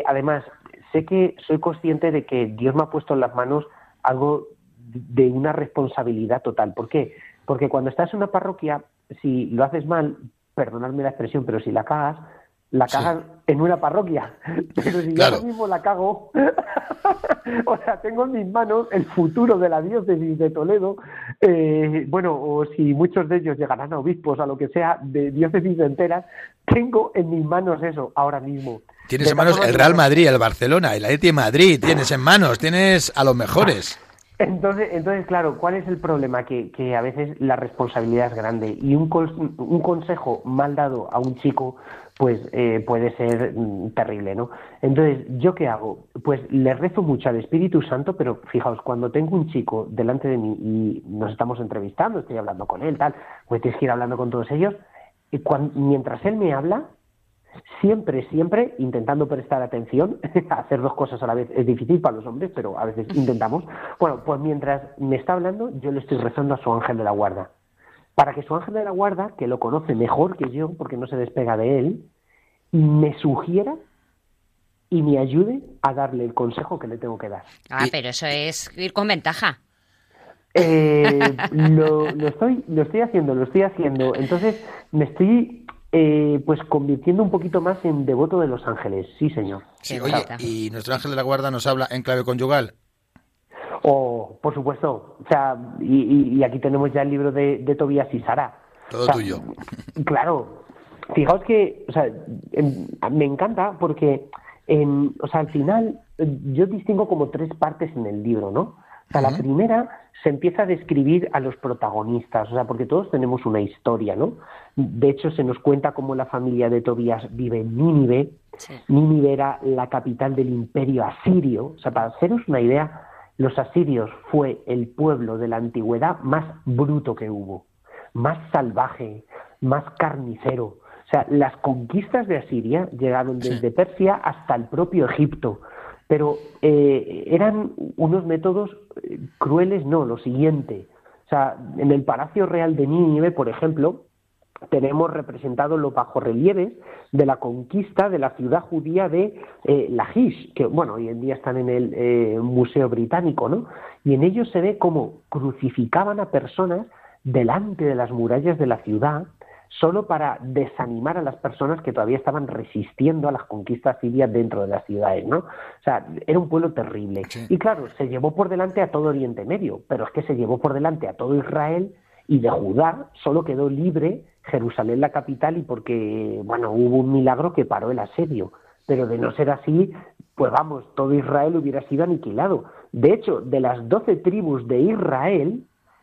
Además, sé que soy consciente de que Dios me ha puesto en las manos algo de una responsabilidad total. ¿Por qué? Porque cuando estás en una parroquia, si lo haces mal, perdonadme la expresión, pero si la cagas en una parroquia. Pero si yo mismo la cago, o sea, tengo en mis manos el futuro de la diócesis de Toledo, o si muchos de ellos llegarán a obispos, a lo que sea, de diócesis enteras, tengo en mis manos eso ahora mismo. Tienes en manos el Real Madrid, el Barcelona, el Atleti de Madrid, tienes en manos, tienes a los mejores. Entonces, claro, ¿cuál es el problema? Que a veces la responsabilidad es grande y un consejo mal dado a un chico pues puede ser terrible, ¿no? Entonces, ¿yo qué hago? Pues le rezo mucho al Espíritu Santo, pero fijaos, cuando tengo un chico delante de mí y nos estamos entrevistando, estoy hablando con él, tal, pues tienes que ir hablando con todos ellos, y mientras él me habla, siempre intentando prestar atención. Hacer dos cosas a la vez es difícil para los hombres, pero a veces intentamos. Bueno, pues mientras me está hablando, yo le estoy rezando a su ángel de la guarda, para que su ángel de la guarda, que lo conoce mejor que yo, porque no se despega de él, me sugiera y me ayude a darle el consejo que le tengo que dar. Pero eso es ir con ventaja. Lo estoy haciendo. Entonces me estoy Pues convirtiendo un poquito más en devoto de los ángeles, sí señor. Sí, oye, ¿y nuestro ángel de la guarda nos habla en clave conyugal? Oh, por supuesto, o sea, y aquí tenemos ya el libro de Tobías y Sara. Todo, o sea, tuyo. Claro, fijaos que, o sea, me encanta porque, o sea, al final yo distingo como tres partes en el libro, ¿no? O sea, la primera se empieza a describir a los protagonistas, o sea, porque todos tenemos una historia, ¿no? De hecho, se nos cuenta cómo la familia de Tobías vive en Nínive. Sí. Nínive era la capital del Imperio Asirio. O sea, para haceros una idea, los asirios fue el pueblo de la antigüedad más bruto que hubo, más salvaje, más carnicero. O sea, las conquistas de Asiria llegaron desde Persia hasta el propio Egipto. Pero eran unos métodos crueles, no, lo siguiente. O sea, en el Palacio Real de Nínive, por ejemplo, tenemos representados los bajorrelieves de la conquista de la ciudad judía de Lajís, que, bueno, hoy en día están en el Museo Británico, ¿no? Y en ellos se ve cómo crucificaban a personas delante de las murallas de la ciudad, solo para desanimar a las personas que todavía estaban resistiendo a las conquistas sirias dentro de las ciudades, ¿no? O sea, era un pueblo terrible. Sí. Y claro, se llevó por delante a todo Oriente Medio, pero es que se llevó por delante a todo Israel, y de Judá solo quedó libre Jerusalén, la capital, y porque, bueno, hubo un milagro que paró el asedio. Pero de no ser así, pues vamos, todo Israel hubiera sido aniquilado. De hecho, de las 12 tribus de Israel...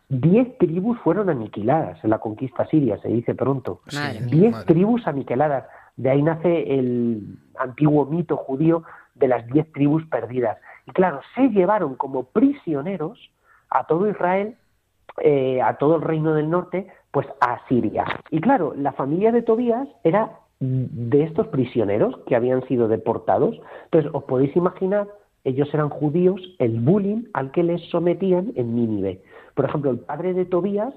10 tribus fueron aniquiladas en la conquista siria, se dice pronto. Sí, 10 tribus aniquiladas. De ahí nace el antiguo mito judío de las 10 tribus perdidas. Y claro, se llevaron como prisioneros a todo Israel, a todo el reino del norte, pues a Siria. Y claro, la familia de Tobías era de estos prisioneros que habían sido deportados. Entonces, os podéis imaginar, ellos eran judíos, el bullying al que les sometían en Nínive. Por ejemplo, el padre de Tobías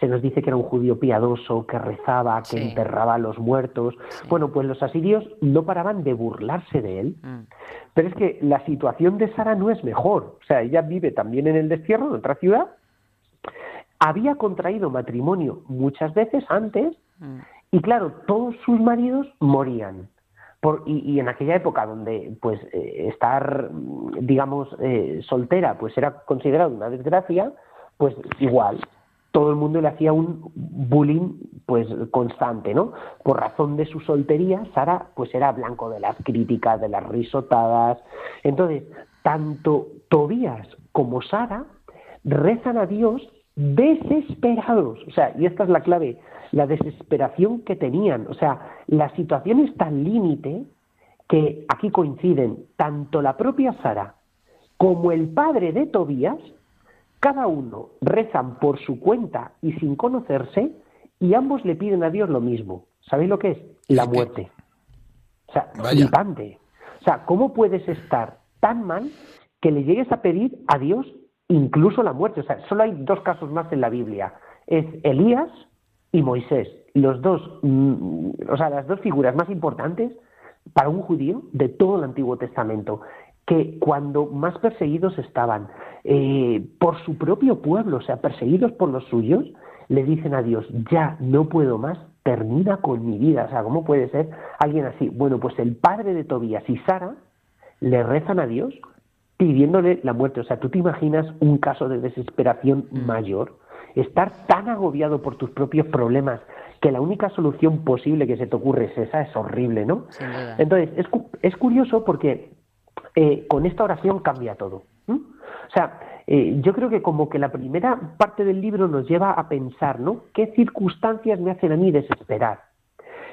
se nos dice que era un judío piadoso, que rezaba, que enterraba a los muertos. Sí. Bueno, pues los asirios no paraban de burlarse de él. Pero es que la situación de Sara no es mejor. O sea, ella vive también en el destierro, en otra ciudad. Había contraído matrimonio muchas veces antes y, claro, todos sus maridos morían. Y en aquella época donde pues estar, digamos, soltera pues era considerado una desgracia, pues igual todo el mundo le hacía un bullying pues constante, ¿no? Por razón de su soltería, Sara pues era blanco de las críticas, de las risotadas. Entonces, tanto Tobías como Sara rezan a Dios desesperados. O sea, y esta es la clave, la desesperación que tenían. O sea, la situación está al límite que aquí coinciden tanto la propia Sara como el padre de Tobías, cada uno rezan por su cuenta y sin conocerse, y ambos le piden a Dios lo mismo. ¿Sabéis lo que es? La muerte. O sea, flipante. O sea, ¿cómo puedes estar tan mal que le llegues a pedir a Dios incluso la muerte? O sea, solo hay dos casos más en la Biblia. Es Elías y Moisés, los dos, o sea, las dos figuras más importantes para un judío de todo el Antiguo Testamento, que cuando más perseguidos estaban por su propio pueblo, o sea, perseguidos por los suyos, le dicen a Dios, ya no puedo más, termina con mi vida. O sea, ¿cómo puede ser alguien así? Bueno, pues el padre de Tobías y Sara le rezan a Dios pidiéndole la muerte. O sea, ¿tú te imaginas un caso de desesperación mayor? Estar tan agobiado por tus propios problemas que la única solución posible que se te ocurre es esa, es horrible, ¿no? Sin duda. Entonces, es curioso porque con esta oración cambia todo. O sea, yo creo que como que la primera parte del libro nos lleva a pensar, ¿no? ¿Qué circunstancias me hacen a mí desesperar?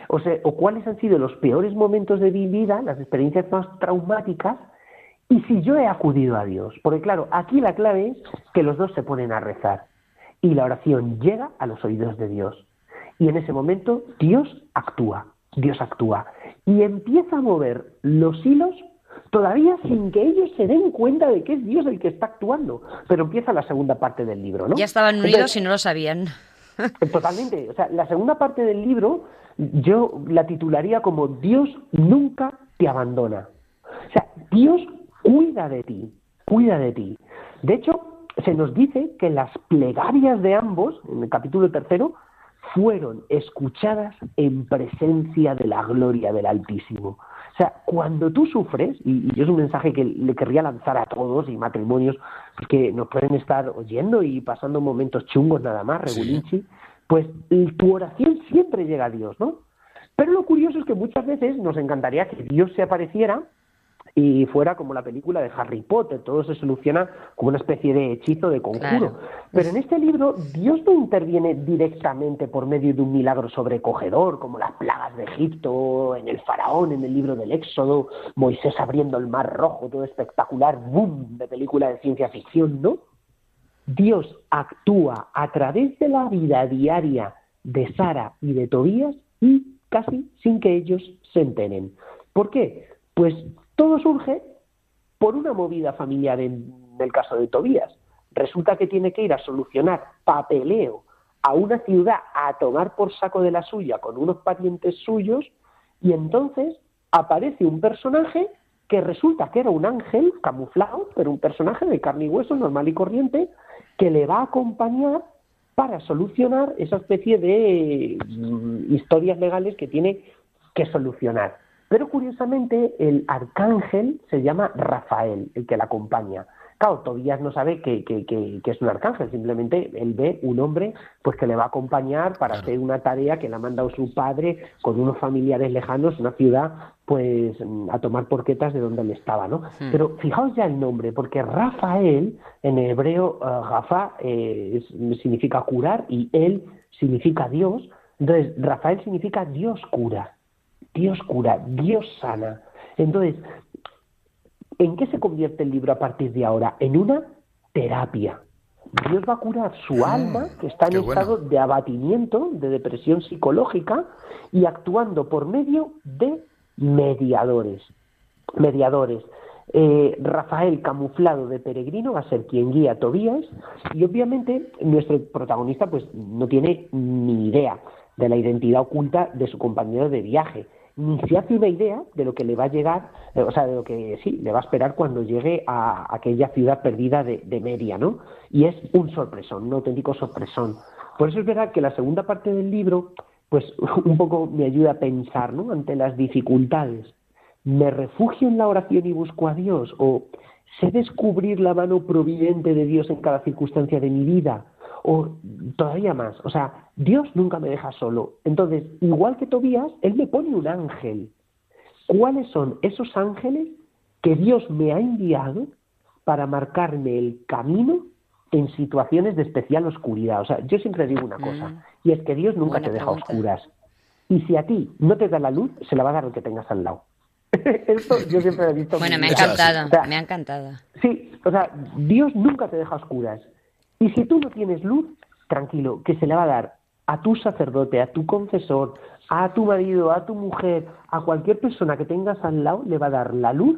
O sea, o cuáles han sido los peores momentos de mi vida, las experiencias más traumáticas, y si yo he acudido a Dios. Porque claro, aquí la clave es que los dos se ponen a rezar. Y la oración llega a los oídos de Dios. Y en ese momento Dios actúa. Y empieza a mover los hilos todavía sin que ellos se den cuenta de que es Dios el que está actuando. Pero empieza la segunda parte del libro, ¿no? Ya estaban unidos. Entonces, y no lo sabían. Totalmente. O sea, la segunda parte del libro yo la titularía como Dios nunca te abandona. O sea, Dios cuida de ti. De hecho, se nos dice que las plegarias de ambos, en el capítulo 3, fueron escuchadas en presencia de la gloria del Altísimo. O sea, cuando tú sufres, y es un mensaje que le querría lanzar a todos y matrimonios que nos pueden estar oyendo y pasando momentos chungos nada más, regulinchi, sí, pues tu oración siempre llega a Dios, ¿no? Pero lo curioso es que muchas veces nos encantaría que Dios se apareciera y fuera como la película de Harry Potter, todo se soluciona como una especie de hechizo, de conjuro. Claro. Pero en este libro Dios no interviene directamente por medio de un milagro sobrecogedor, como las plagas de Egipto, en el faraón, en el libro del Éxodo, Moisés abriendo el mar rojo, todo espectacular, boom, de película de ciencia ficción, ¿no? Dios actúa a través de la vida diaria de Sara y de Tobías y casi sin que ellos se enteren. ¿Por qué? Pues todo surge por una movida familiar en el caso de Tobías. Resulta que tiene que ir a solucionar papeleo a una ciudad, a tomar por saco de la suya con unos parientes suyos, y entonces aparece un personaje que resulta que era un ángel camuflado, pero un personaje de carne y hueso, normal y corriente, que le va a acompañar para solucionar esa especie de historias legales que tiene que solucionar. Pero curiosamente el arcángel se llama Rafael, el que la acompaña. Claro, Tobías no sabe que es un arcángel, simplemente él ve un hombre pues que le va a acompañar para hacer una tarea que le ha mandado su padre con unos familiares lejanos, una ciudad pues a tomar porquetas de donde él estaba, ¿no? Sí. Pero fijaos ya el nombre, porque Rafael en hebreo, Rafa, significa curar y él significa Dios. Entonces Rafael significa Dios cura. Dios cura, Dios sana. Entonces, ¿en qué se convierte el libro a partir de ahora? En una terapia. Dios va a curar su alma, que está en estado de abatimiento, de depresión psicológica, y actuando por medio de mediadores. Rafael, camuflado de peregrino, va a ser quien guía a Tobías, y obviamente nuestro protagonista pues no tiene ni idea de la identidad oculta de su compañero de viaje, ni se hace una idea de lo que le va a llegar, o sea, de lo que sí le va a esperar cuando llegue a aquella ciudad perdida de Mérida, ¿no? Y es un sorpresón, un auténtico sorpresón. Por eso es verdad que la segunda parte del libro, pues un poco me ayuda a pensar, ¿no? Ante las dificultades, ¿me refugio en la oración y busco a Dios? ¿O sé descubrir la mano providente de Dios en cada circunstancia de mi vida? O todavía más, o sea, Dios nunca me deja solo. Entonces, igual que Tobías, Él me pone un ángel. ¿Cuáles son esos ángeles que Dios me ha enviado para marcarme el camino en situaciones de especial oscuridad? O sea, yo siempre digo una cosa, y es que Dios nunca te deja a oscuras. Y si a ti no te da la luz, se la va a dar el que tengas al lado. Esto yo siempre lo he visto. Bueno, me ha encantado. Sí, o sea, Dios nunca te deja a oscuras. Y si tú no tienes luz, tranquilo, que se le va a dar a tu sacerdote, a tu confesor, a tu marido, a tu mujer, a cualquier persona que tengas al lado, le va a dar la luz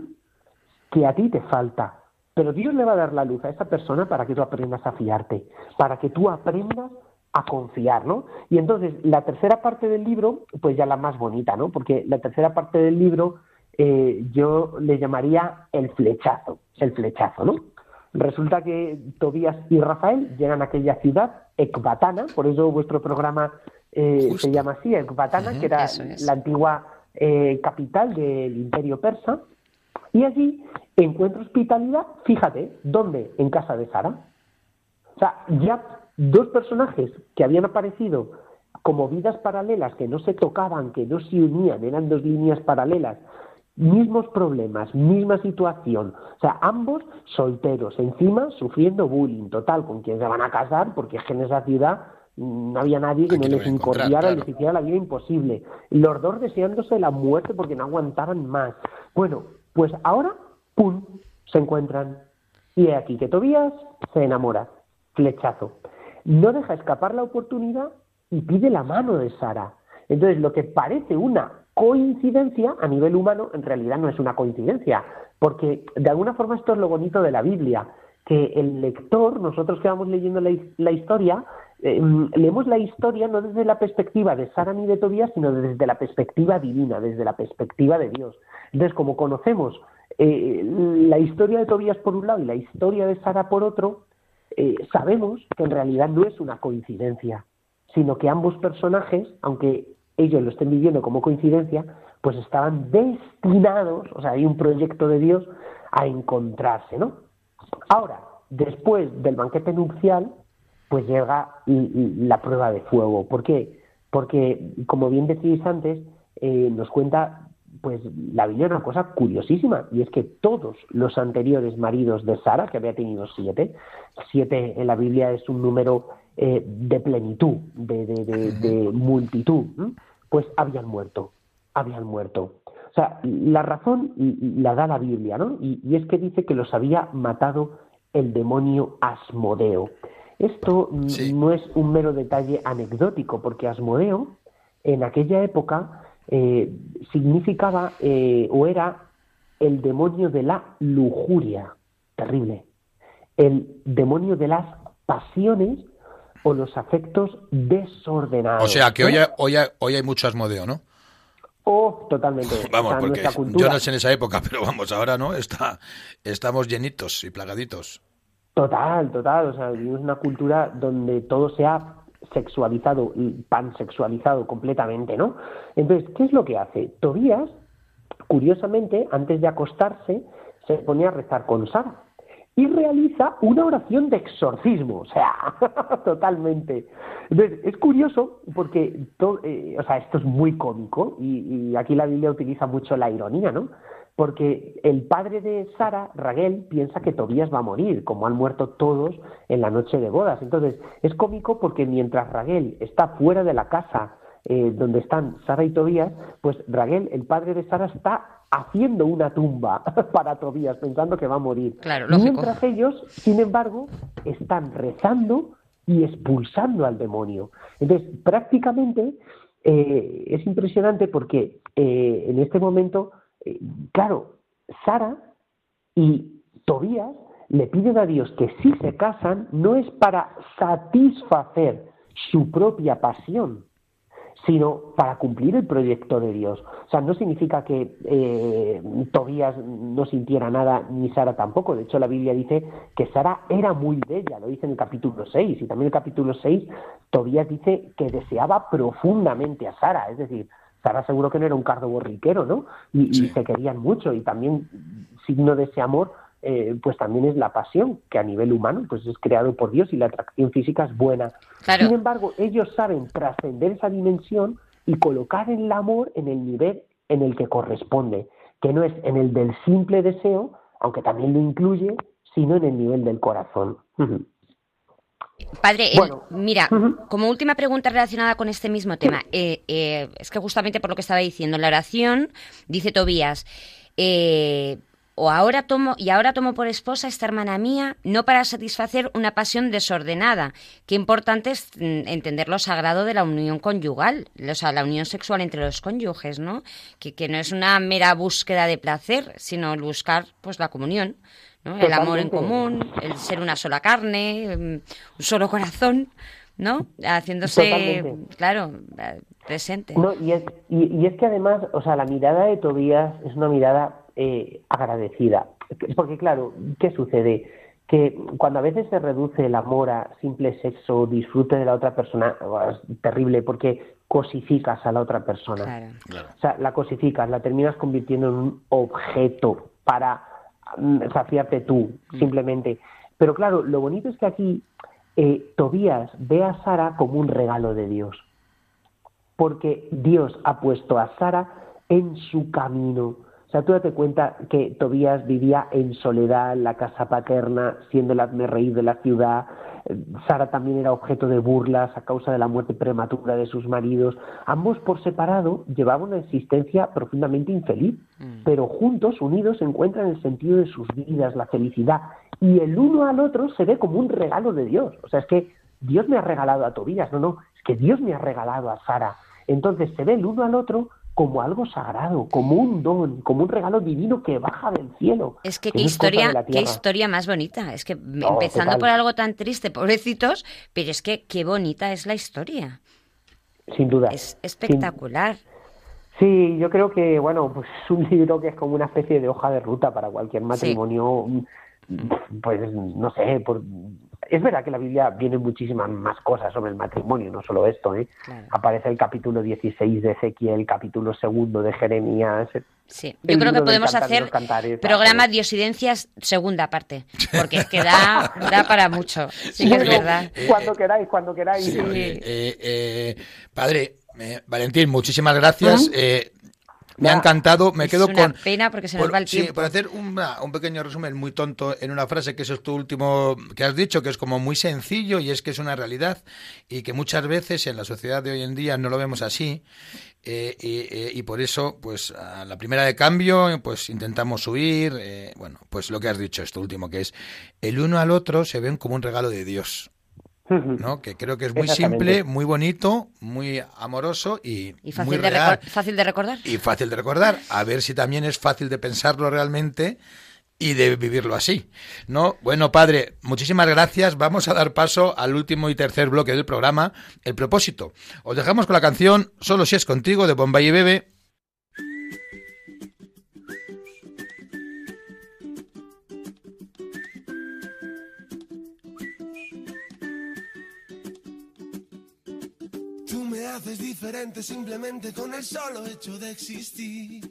que a ti te falta. Pero Dios le va a dar la luz a esa persona para que tú aprendas a fiarte, para que tú aprendas a confiar, ¿no? Y entonces, la tercera parte del libro, pues ya la más bonita, ¿no? Porque la tercera parte del libro yo le llamaría el flechazo, ¿no? Resulta que Tobías y Rafael llegan a aquella ciudad, Ecbatana, por eso vuestro programa se llama así, Ecbatana, que era la antigua capital del Imperio Persa, y allí encuentra hospitalidad, fíjate, ¿dónde? En casa de Sara. O sea, ya dos personajes que habían aparecido como vidas paralelas, que no se tocaban, que no se unían, eran dos líneas paralelas, mismos problemas, misma situación, o sea, ambos solteros, encima sufriendo bullying, total, con quien se van a casar, porque es que en esa ciudad no había nadie que no les incordiara, les hiciera la vida imposible, los dos deseándose la muerte porque no aguantaban más. Bueno, pues ahora, ¡pum!, se encuentran, y es aquí que Tobías se enamora, flechazo, no deja escapar la oportunidad y pide la mano de Sara. Entonces, lo que parece una coincidencia a nivel humano en realidad no es una coincidencia, porque de alguna forma esto es lo bonito de la Biblia, que el lector, nosotros que vamos leyendo la historia, leemos la historia no desde la perspectiva de Sara ni de Tobías, sino desde la perspectiva divina, desde la perspectiva de Dios. Entonces, como conocemos la historia de Tobías por un lado y la historia de Sara por otro, sabemos que en realidad no es una coincidencia, sino que ambos personajes, aunque ellos lo estén viviendo como coincidencia, pues estaban destinados, o sea, hay un proyecto de Dios, a encontrarse, ¿no? Ahora, después del banquete nupcial, pues llega la prueba de fuego. ¿Por qué? Porque, como bien decís antes, nos cuenta, pues, la Biblia una cosa curiosísima, y es que todos los anteriores maridos de Sara, que había tenido 7 en la Biblia es un número de plenitud, de multitud, ¿eh? Pues habían muerto. O sea, la razón la da la Biblia, ¿no? Y es que dice que los había matado el demonio Asmodeo. Esto sí. No es un mero detalle anecdótico, porque Asmodeo, en aquella época, significaba o era el demonio de la lujuria, terrible, el demonio de las pasiones o los afectos desordenados. O sea, que hoy hay mucho Asmodeo, ¿no? Oh, totalmente. Vamos, o sea, porque yo no sé en esa época, pero vamos, ahora no, estamos llenitos y plagaditos. Total, o sea, vivimos una cultura donde todo se ha sexualizado y pansexualizado completamente, ¿no? Entonces, ¿qué es lo que hace? Tobías, curiosamente, antes de acostarse, se pone a rezar con Sara y realiza una oración de exorcismo, o sea, totalmente. Entonces, es curioso porque, o sea, esto es muy cómico y aquí la Biblia utiliza mucho la ironía, ¿no? Porque el padre de Sara, Raguel, piensa que Tobías va a morir, como han muerto todos en la noche de bodas. Entonces, es cómico porque mientras Raguel está fuera de la casa donde están Sara y Tobías, pues Raguel, el padre de Sara, está haciendo una tumba para Tobías, pensando que va a morir. Claro, lógico. Mientras ellos, sin embargo, están rezando y expulsando al demonio. Entonces, prácticamente, es impresionante porque en este momento... Claro, Sara y Tobías le piden a Dios que si se casan no es para satisfacer su propia pasión, sino para cumplir el proyecto de Dios. O sea, no significa que Tobías no sintiera nada, ni Sara tampoco. De hecho, la Biblia dice que Sara era muy bella, lo dice en el capítulo 6. Y también en el capítulo 6, Tobías dice que deseaba profundamente a Sara, es decir... Sara seguro que no era un cardo borriquero, ¿no? Y se querían mucho, y también signo de ese amor, pues también es la pasión, que a nivel humano pues es creado por Dios y la atracción física es buena. Claro. Sin embargo, ellos saben trascender esa dimensión y colocar el amor en el nivel en el que corresponde, que no es en el del simple deseo, aunque también lo incluye, sino en el nivel del corazón. Padre, bueno, mira, como última pregunta relacionada con este mismo tema, es que justamente por lo que estaba diciendo, en la oración dice Tobías, ahora tomo por esposa esta hermana mía, no para satisfacer una pasión desordenada. Qué importante es entender lo sagrado de la unión conyugal, o sea, la unión sexual entre los cónyuges, ¿no? Que no es una mera búsqueda de placer, sino el buscar, pues, la comunión, ¿no? El amor en común, el ser una sola carne, un solo corazón, ¿no? Haciéndose, claro, presente. No, y es que además, o sea, la mirada de Tobías es una mirada agradecida. Porque claro, ¿qué sucede? Que cuando a veces se reduce el amor a simple sexo, disfrute de la otra persona, es terrible porque cosificas a la otra persona. Claro. O sea, la cosificas, la terminas convirtiendo en un objeto para... saciarte tú, simplemente. Pero claro, lo bonito es que aquí Tobías ve a Sara como un regalo de Dios, porque Dios ha puesto a Sara en su camino. O sea, tú date cuenta que Tobías vivía en soledad en la casa paterna, siendo el hazmerreír de la ciudad. Sara también era objeto de burlas a causa de la muerte prematura de sus maridos. Ambos por separado llevaban una existencia profundamente infeliz, pero juntos, unidos, encuentran el sentido de sus vidas, la felicidad, y el uno al otro se ve como un regalo de Dios. O sea, es que Dios me ha regalado a Tobías, es que Dios me ha regalado a Sara. Entonces se ve el uno al otro como algo sagrado, como un don, como un regalo divino que baja del cielo. Es que qué historia más bonita. Es que empezando por algo tan triste, pobrecitos, pero es que qué bonita es la historia. Sin duda. Es espectacular. Sí, yo creo que, bueno, pues es un libro que es como una especie de hoja de ruta para cualquier matrimonio pues no sé, es verdad que en la Biblia vienen muchísimas más cosas sobre el matrimonio, no solo esto, ¿eh? Claro. Aparece el capítulo 16 de Ezequiel, el capítulo 2 de Jeremías. Sí, yo creo que podemos hacer programa Diosidencias segunda parte, porque es que da para mucho. Sí, que es verdad. Cuando queráis. Sí. Padre Valentín, muchísimas gracias. Me ha encantado, me quedo con... Es una pena porque se nos va el tiempo. Sí, por hacer un pequeño resumen muy tonto en una frase, que eso es tu último que has dicho, que es como muy sencillo y es que es una realidad y que muchas veces en la sociedad de hoy en día no lo vemos así. Y por eso, pues a la primera de cambio, pues intentamos huir. Bueno, pues lo que has dicho, esto último, que es el uno al otro se ven como un regalo de Dios, ¿no? Que creo que es muy simple, muy bonito, muy amoroso y fácil, muy real, fácil de recordar. Y fácil de recordar. A ver si también es fácil de pensarlo realmente y de vivirlo así, ¿no? Bueno, padre, muchísimas gracias. Vamos a dar paso al último y tercer bloque del programa, El Propósito. Os dejamos con la canción Solo si es contigo, de Bombay y Bebe. Es diferente simplemente con el solo hecho de existir.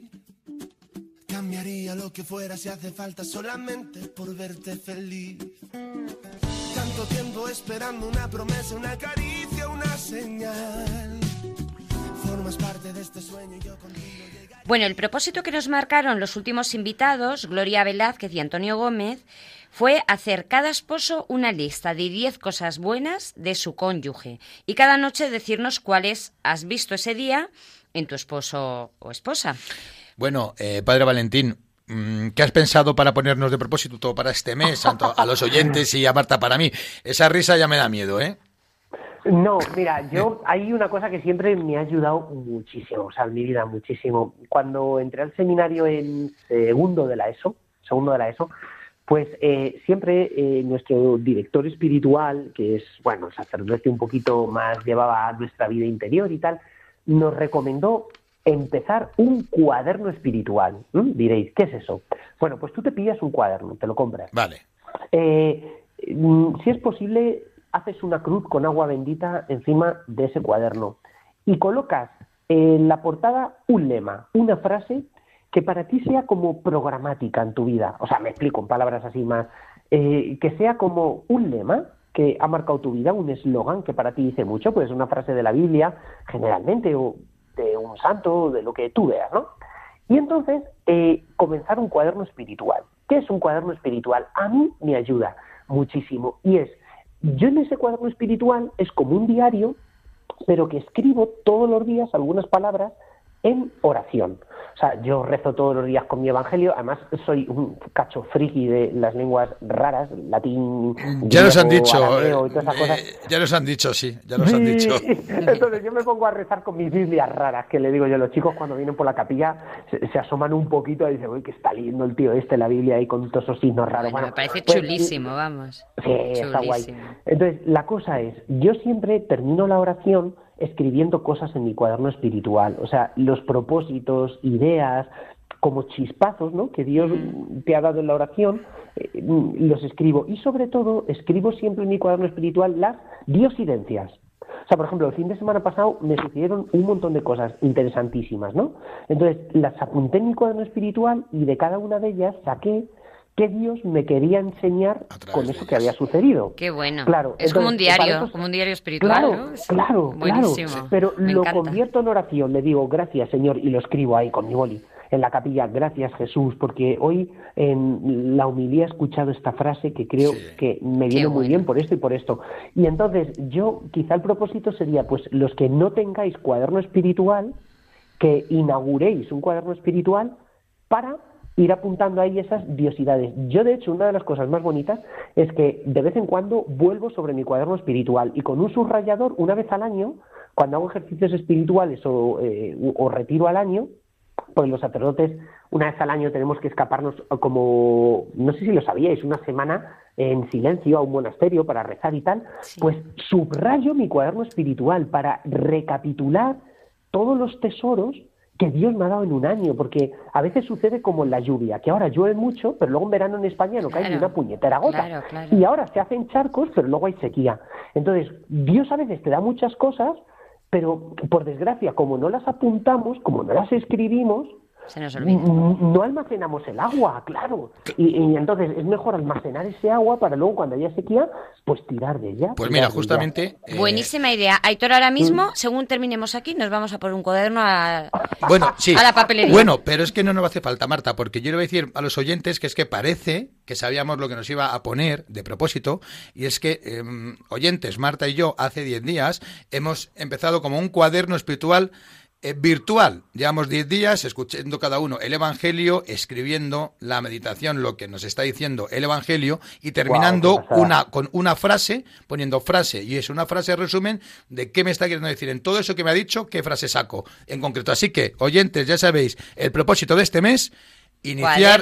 Cambiaría lo que fuera si hace falta solamente por verte feliz. Tanto tiempo esperando una promesa, una caricia, una señal. Formas parte de este sueño y yo contigo llegaré. Bueno, el propósito que nos marcaron los últimos invitados, Gloria Velázquez y Antonio Gómez, fue hacer cada esposo una lista de 10 cosas buenas de su cónyuge y cada noche decirnos cuáles has visto ese día en tu esposo o esposa. Bueno, padre Valentín, ¿qué has pensado para ponernos de propósito todo para este mes, tanto a los oyentes y a Marta para mí? Esa risa ya me da miedo, ¿eh? No, mira, hay una cosa que siempre me ha ayudado muchísimo, o sea, en mi vida muchísimo. Cuando entré al seminario en segundo de la ESO, pues siempre nuestro director espiritual, que es, bueno, el sacerdote un poquito más llevaba nuestra vida interior y tal, nos recomendó empezar un cuaderno espiritual. Diréis, ¿qué es eso? Bueno, pues tú te pillas un cuaderno, te lo compras. Vale. Si es posible, haces una cruz con agua bendita encima de ese cuaderno y colocas en la portada un lema, una frase que para ti sea como programática en tu vida. O sea, me explico en palabras así más. Que sea como un lema que ha marcado tu vida, un eslogan que para ti dice mucho, pues una frase de la Biblia, generalmente, o de un santo, o de lo que tú veas, ¿no? Y entonces, comenzar un cuaderno espiritual. ¿Qué es un cuaderno espiritual? A mí me ayuda muchísimo. Y es, yo en ese cuaderno espiritual es como un diario, pero que escribo todos los días algunas palabras en oración. O sea, yo rezo todos los días con mi evangelio. Además, soy un cacho friki de las lenguas raras, latín, ya griego, nos han dicho, arameo y todas esas cosas. Ya nos han dicho, sí, ya nos han dicho. Entonces yo me pongo a rezar con mis Biblias raras, que le digo yo a los chicos cuando vienen por la capilla, se asoman un poquito y dicen, uy, que está leyendo el tío este la Biblia ahí con todos esos signos raros. Bueno, me parece pues, chulísimo, vamos. Sí, chulísimo. Está guay. Entonces, la cosa es, yo siempre termino la oración escribiendo cosas en mi cuaderno espiritual, o sea, los propósitos, ideas, como chispazos, ¿no?, que Dios te ha dado en la oración, los escribo. Y sobre todo, escribo siempre en mi cuaderno espiritual las diosidencias. O sea, por ejemplo, el fin de semana pasado me sucedieron un montón de cosas interesantísimas, ¿no? Entonces, las apunté en mi cuaderno espiritual y de cada una de ellas saqué que Dios me quería enseñar con eso que había sucedido. Qué bueno. Claro, es entonces, como un diario espiritual. Claro, ¿no? Claro, buenísimo. Claro. Pero me lo encanta. Convierto en oración, le digo gracias, Señor, y lo escribo ahí con mi boli en la capilla, gracias, Jesús, porque hoy en la homilía he escuchado esta frase que creo que me viene muy bien por esto y por esto. Y entonces yo, quizá el propósito sería, pues los que no tengáis cuaderno espiritual, que inauguréis un cuaderno espiritual para ir apuntando ahí esas diosidades. Yo, de hecho, una de las cosas más bonitas es que de vez en cuando vuelvo sobre mi cuaderno espiritual y con un subrayador, una vez al año, cuando hago ejercicios espirituales o retiro al año, pues los sacerdotes una vez al año tenemos que escaparnos como, no sé si lo sabíais, una semana en silencio a un monasterio para rezar y tal, pues subrayo mi cuaderno espiritual para recapitular todos los tesoros que Dios me ha dado en un año, porque a veces sucede como en la lluvia, que ahora llueve mucho, pero luego en verano en España no cae ni una puñetera gota. Claro, claro. Y ahora se hacen charcos, pero luego hay sequía. Entonces, Dios a veces te da muchas cosas, pero por desgracia, como no las apuntamos, como no las escribimos, se nos olvida. No almacenamos el agua, claro. Y entonces es mejor almacenar ese agua para luego, cuando haya sequía, pues tirar de ella. Pues mira, justamente... Buenísima idea. Aitor, ahora mismo, según terminemos aquí, nos vamos a por un cuaderno a, bueno, sí, a la papelería. Bueno, pero es que no nos hace falta, Marta, porque yo le voy a decir a los oyentes que es que parece que sabíamos lo que nos iba a poner de propósito, y es que, oyentes, Marta y yo, hace 10 días hemos empezado como un cuaderno espiritual virtual. Llevamos 10 días escuchando cada uno el Evangelio, escribiendo la meditación, lo que nos está diciendo el Evangelio, y terminando con una frase, poniendo frase, y es una frase resumen de qué me está queriendo decir en todo eso que me ha dicho, qué frase saco en concreto. Así que, oyentes, ya sabéis, el propósito de este mes, iniciar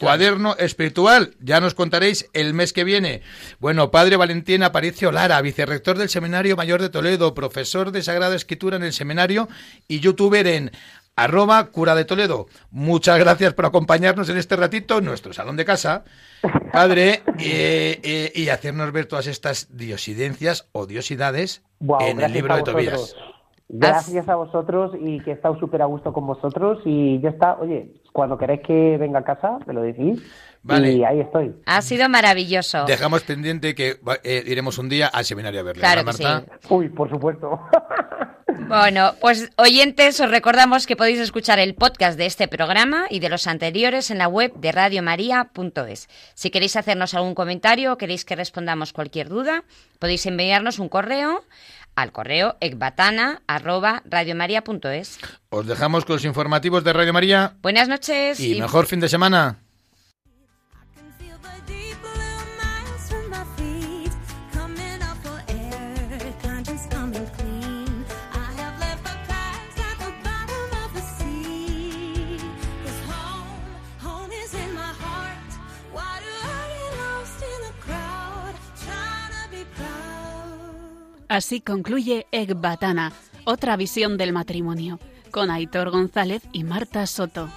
cuaderno espiritual. Ya nos contaréis el mes que viene. Bueno, padre Valentín Aparicio Lara, vicerrector del Seminario Mayor de Toledo, profesor de Sagrada Escritura en el seminario y youtuber en @cura de Toledo. Muchas gracias por acompañarnos en este ratito en nuestro salón de casa, padre, y hacernos ver todas estas diosidencias o diosidades en el libro de Tobías. Gracias a vosotros, y que he estado súper a gusto con vosotros, y ya está, oye, cuando queráis que venga a casa, me lo decís, vale, y ahí estoy. Ha sido maravilloso. Dejamos pendiente que iremos un día al seminario a verle. Claro, Marta. Sí. Uy, por supuesto. Bueno, pues oyentes, os recordamos que podéis escuchar el podcast de este programa y de los anteriores en la web de radiomaria.es. Si queréis hacernos algún comentario o queréis que respondamos cualquier duda, podéis enviarnos un correo al correo ecbatana@radiomaria.es. Os dejamos con los informativos de Radio María. Buenas noches. Y mejor fin de semana. Así concluye Ecbatana, otra visión del matrimonio, con Aitor González y Marta Soto.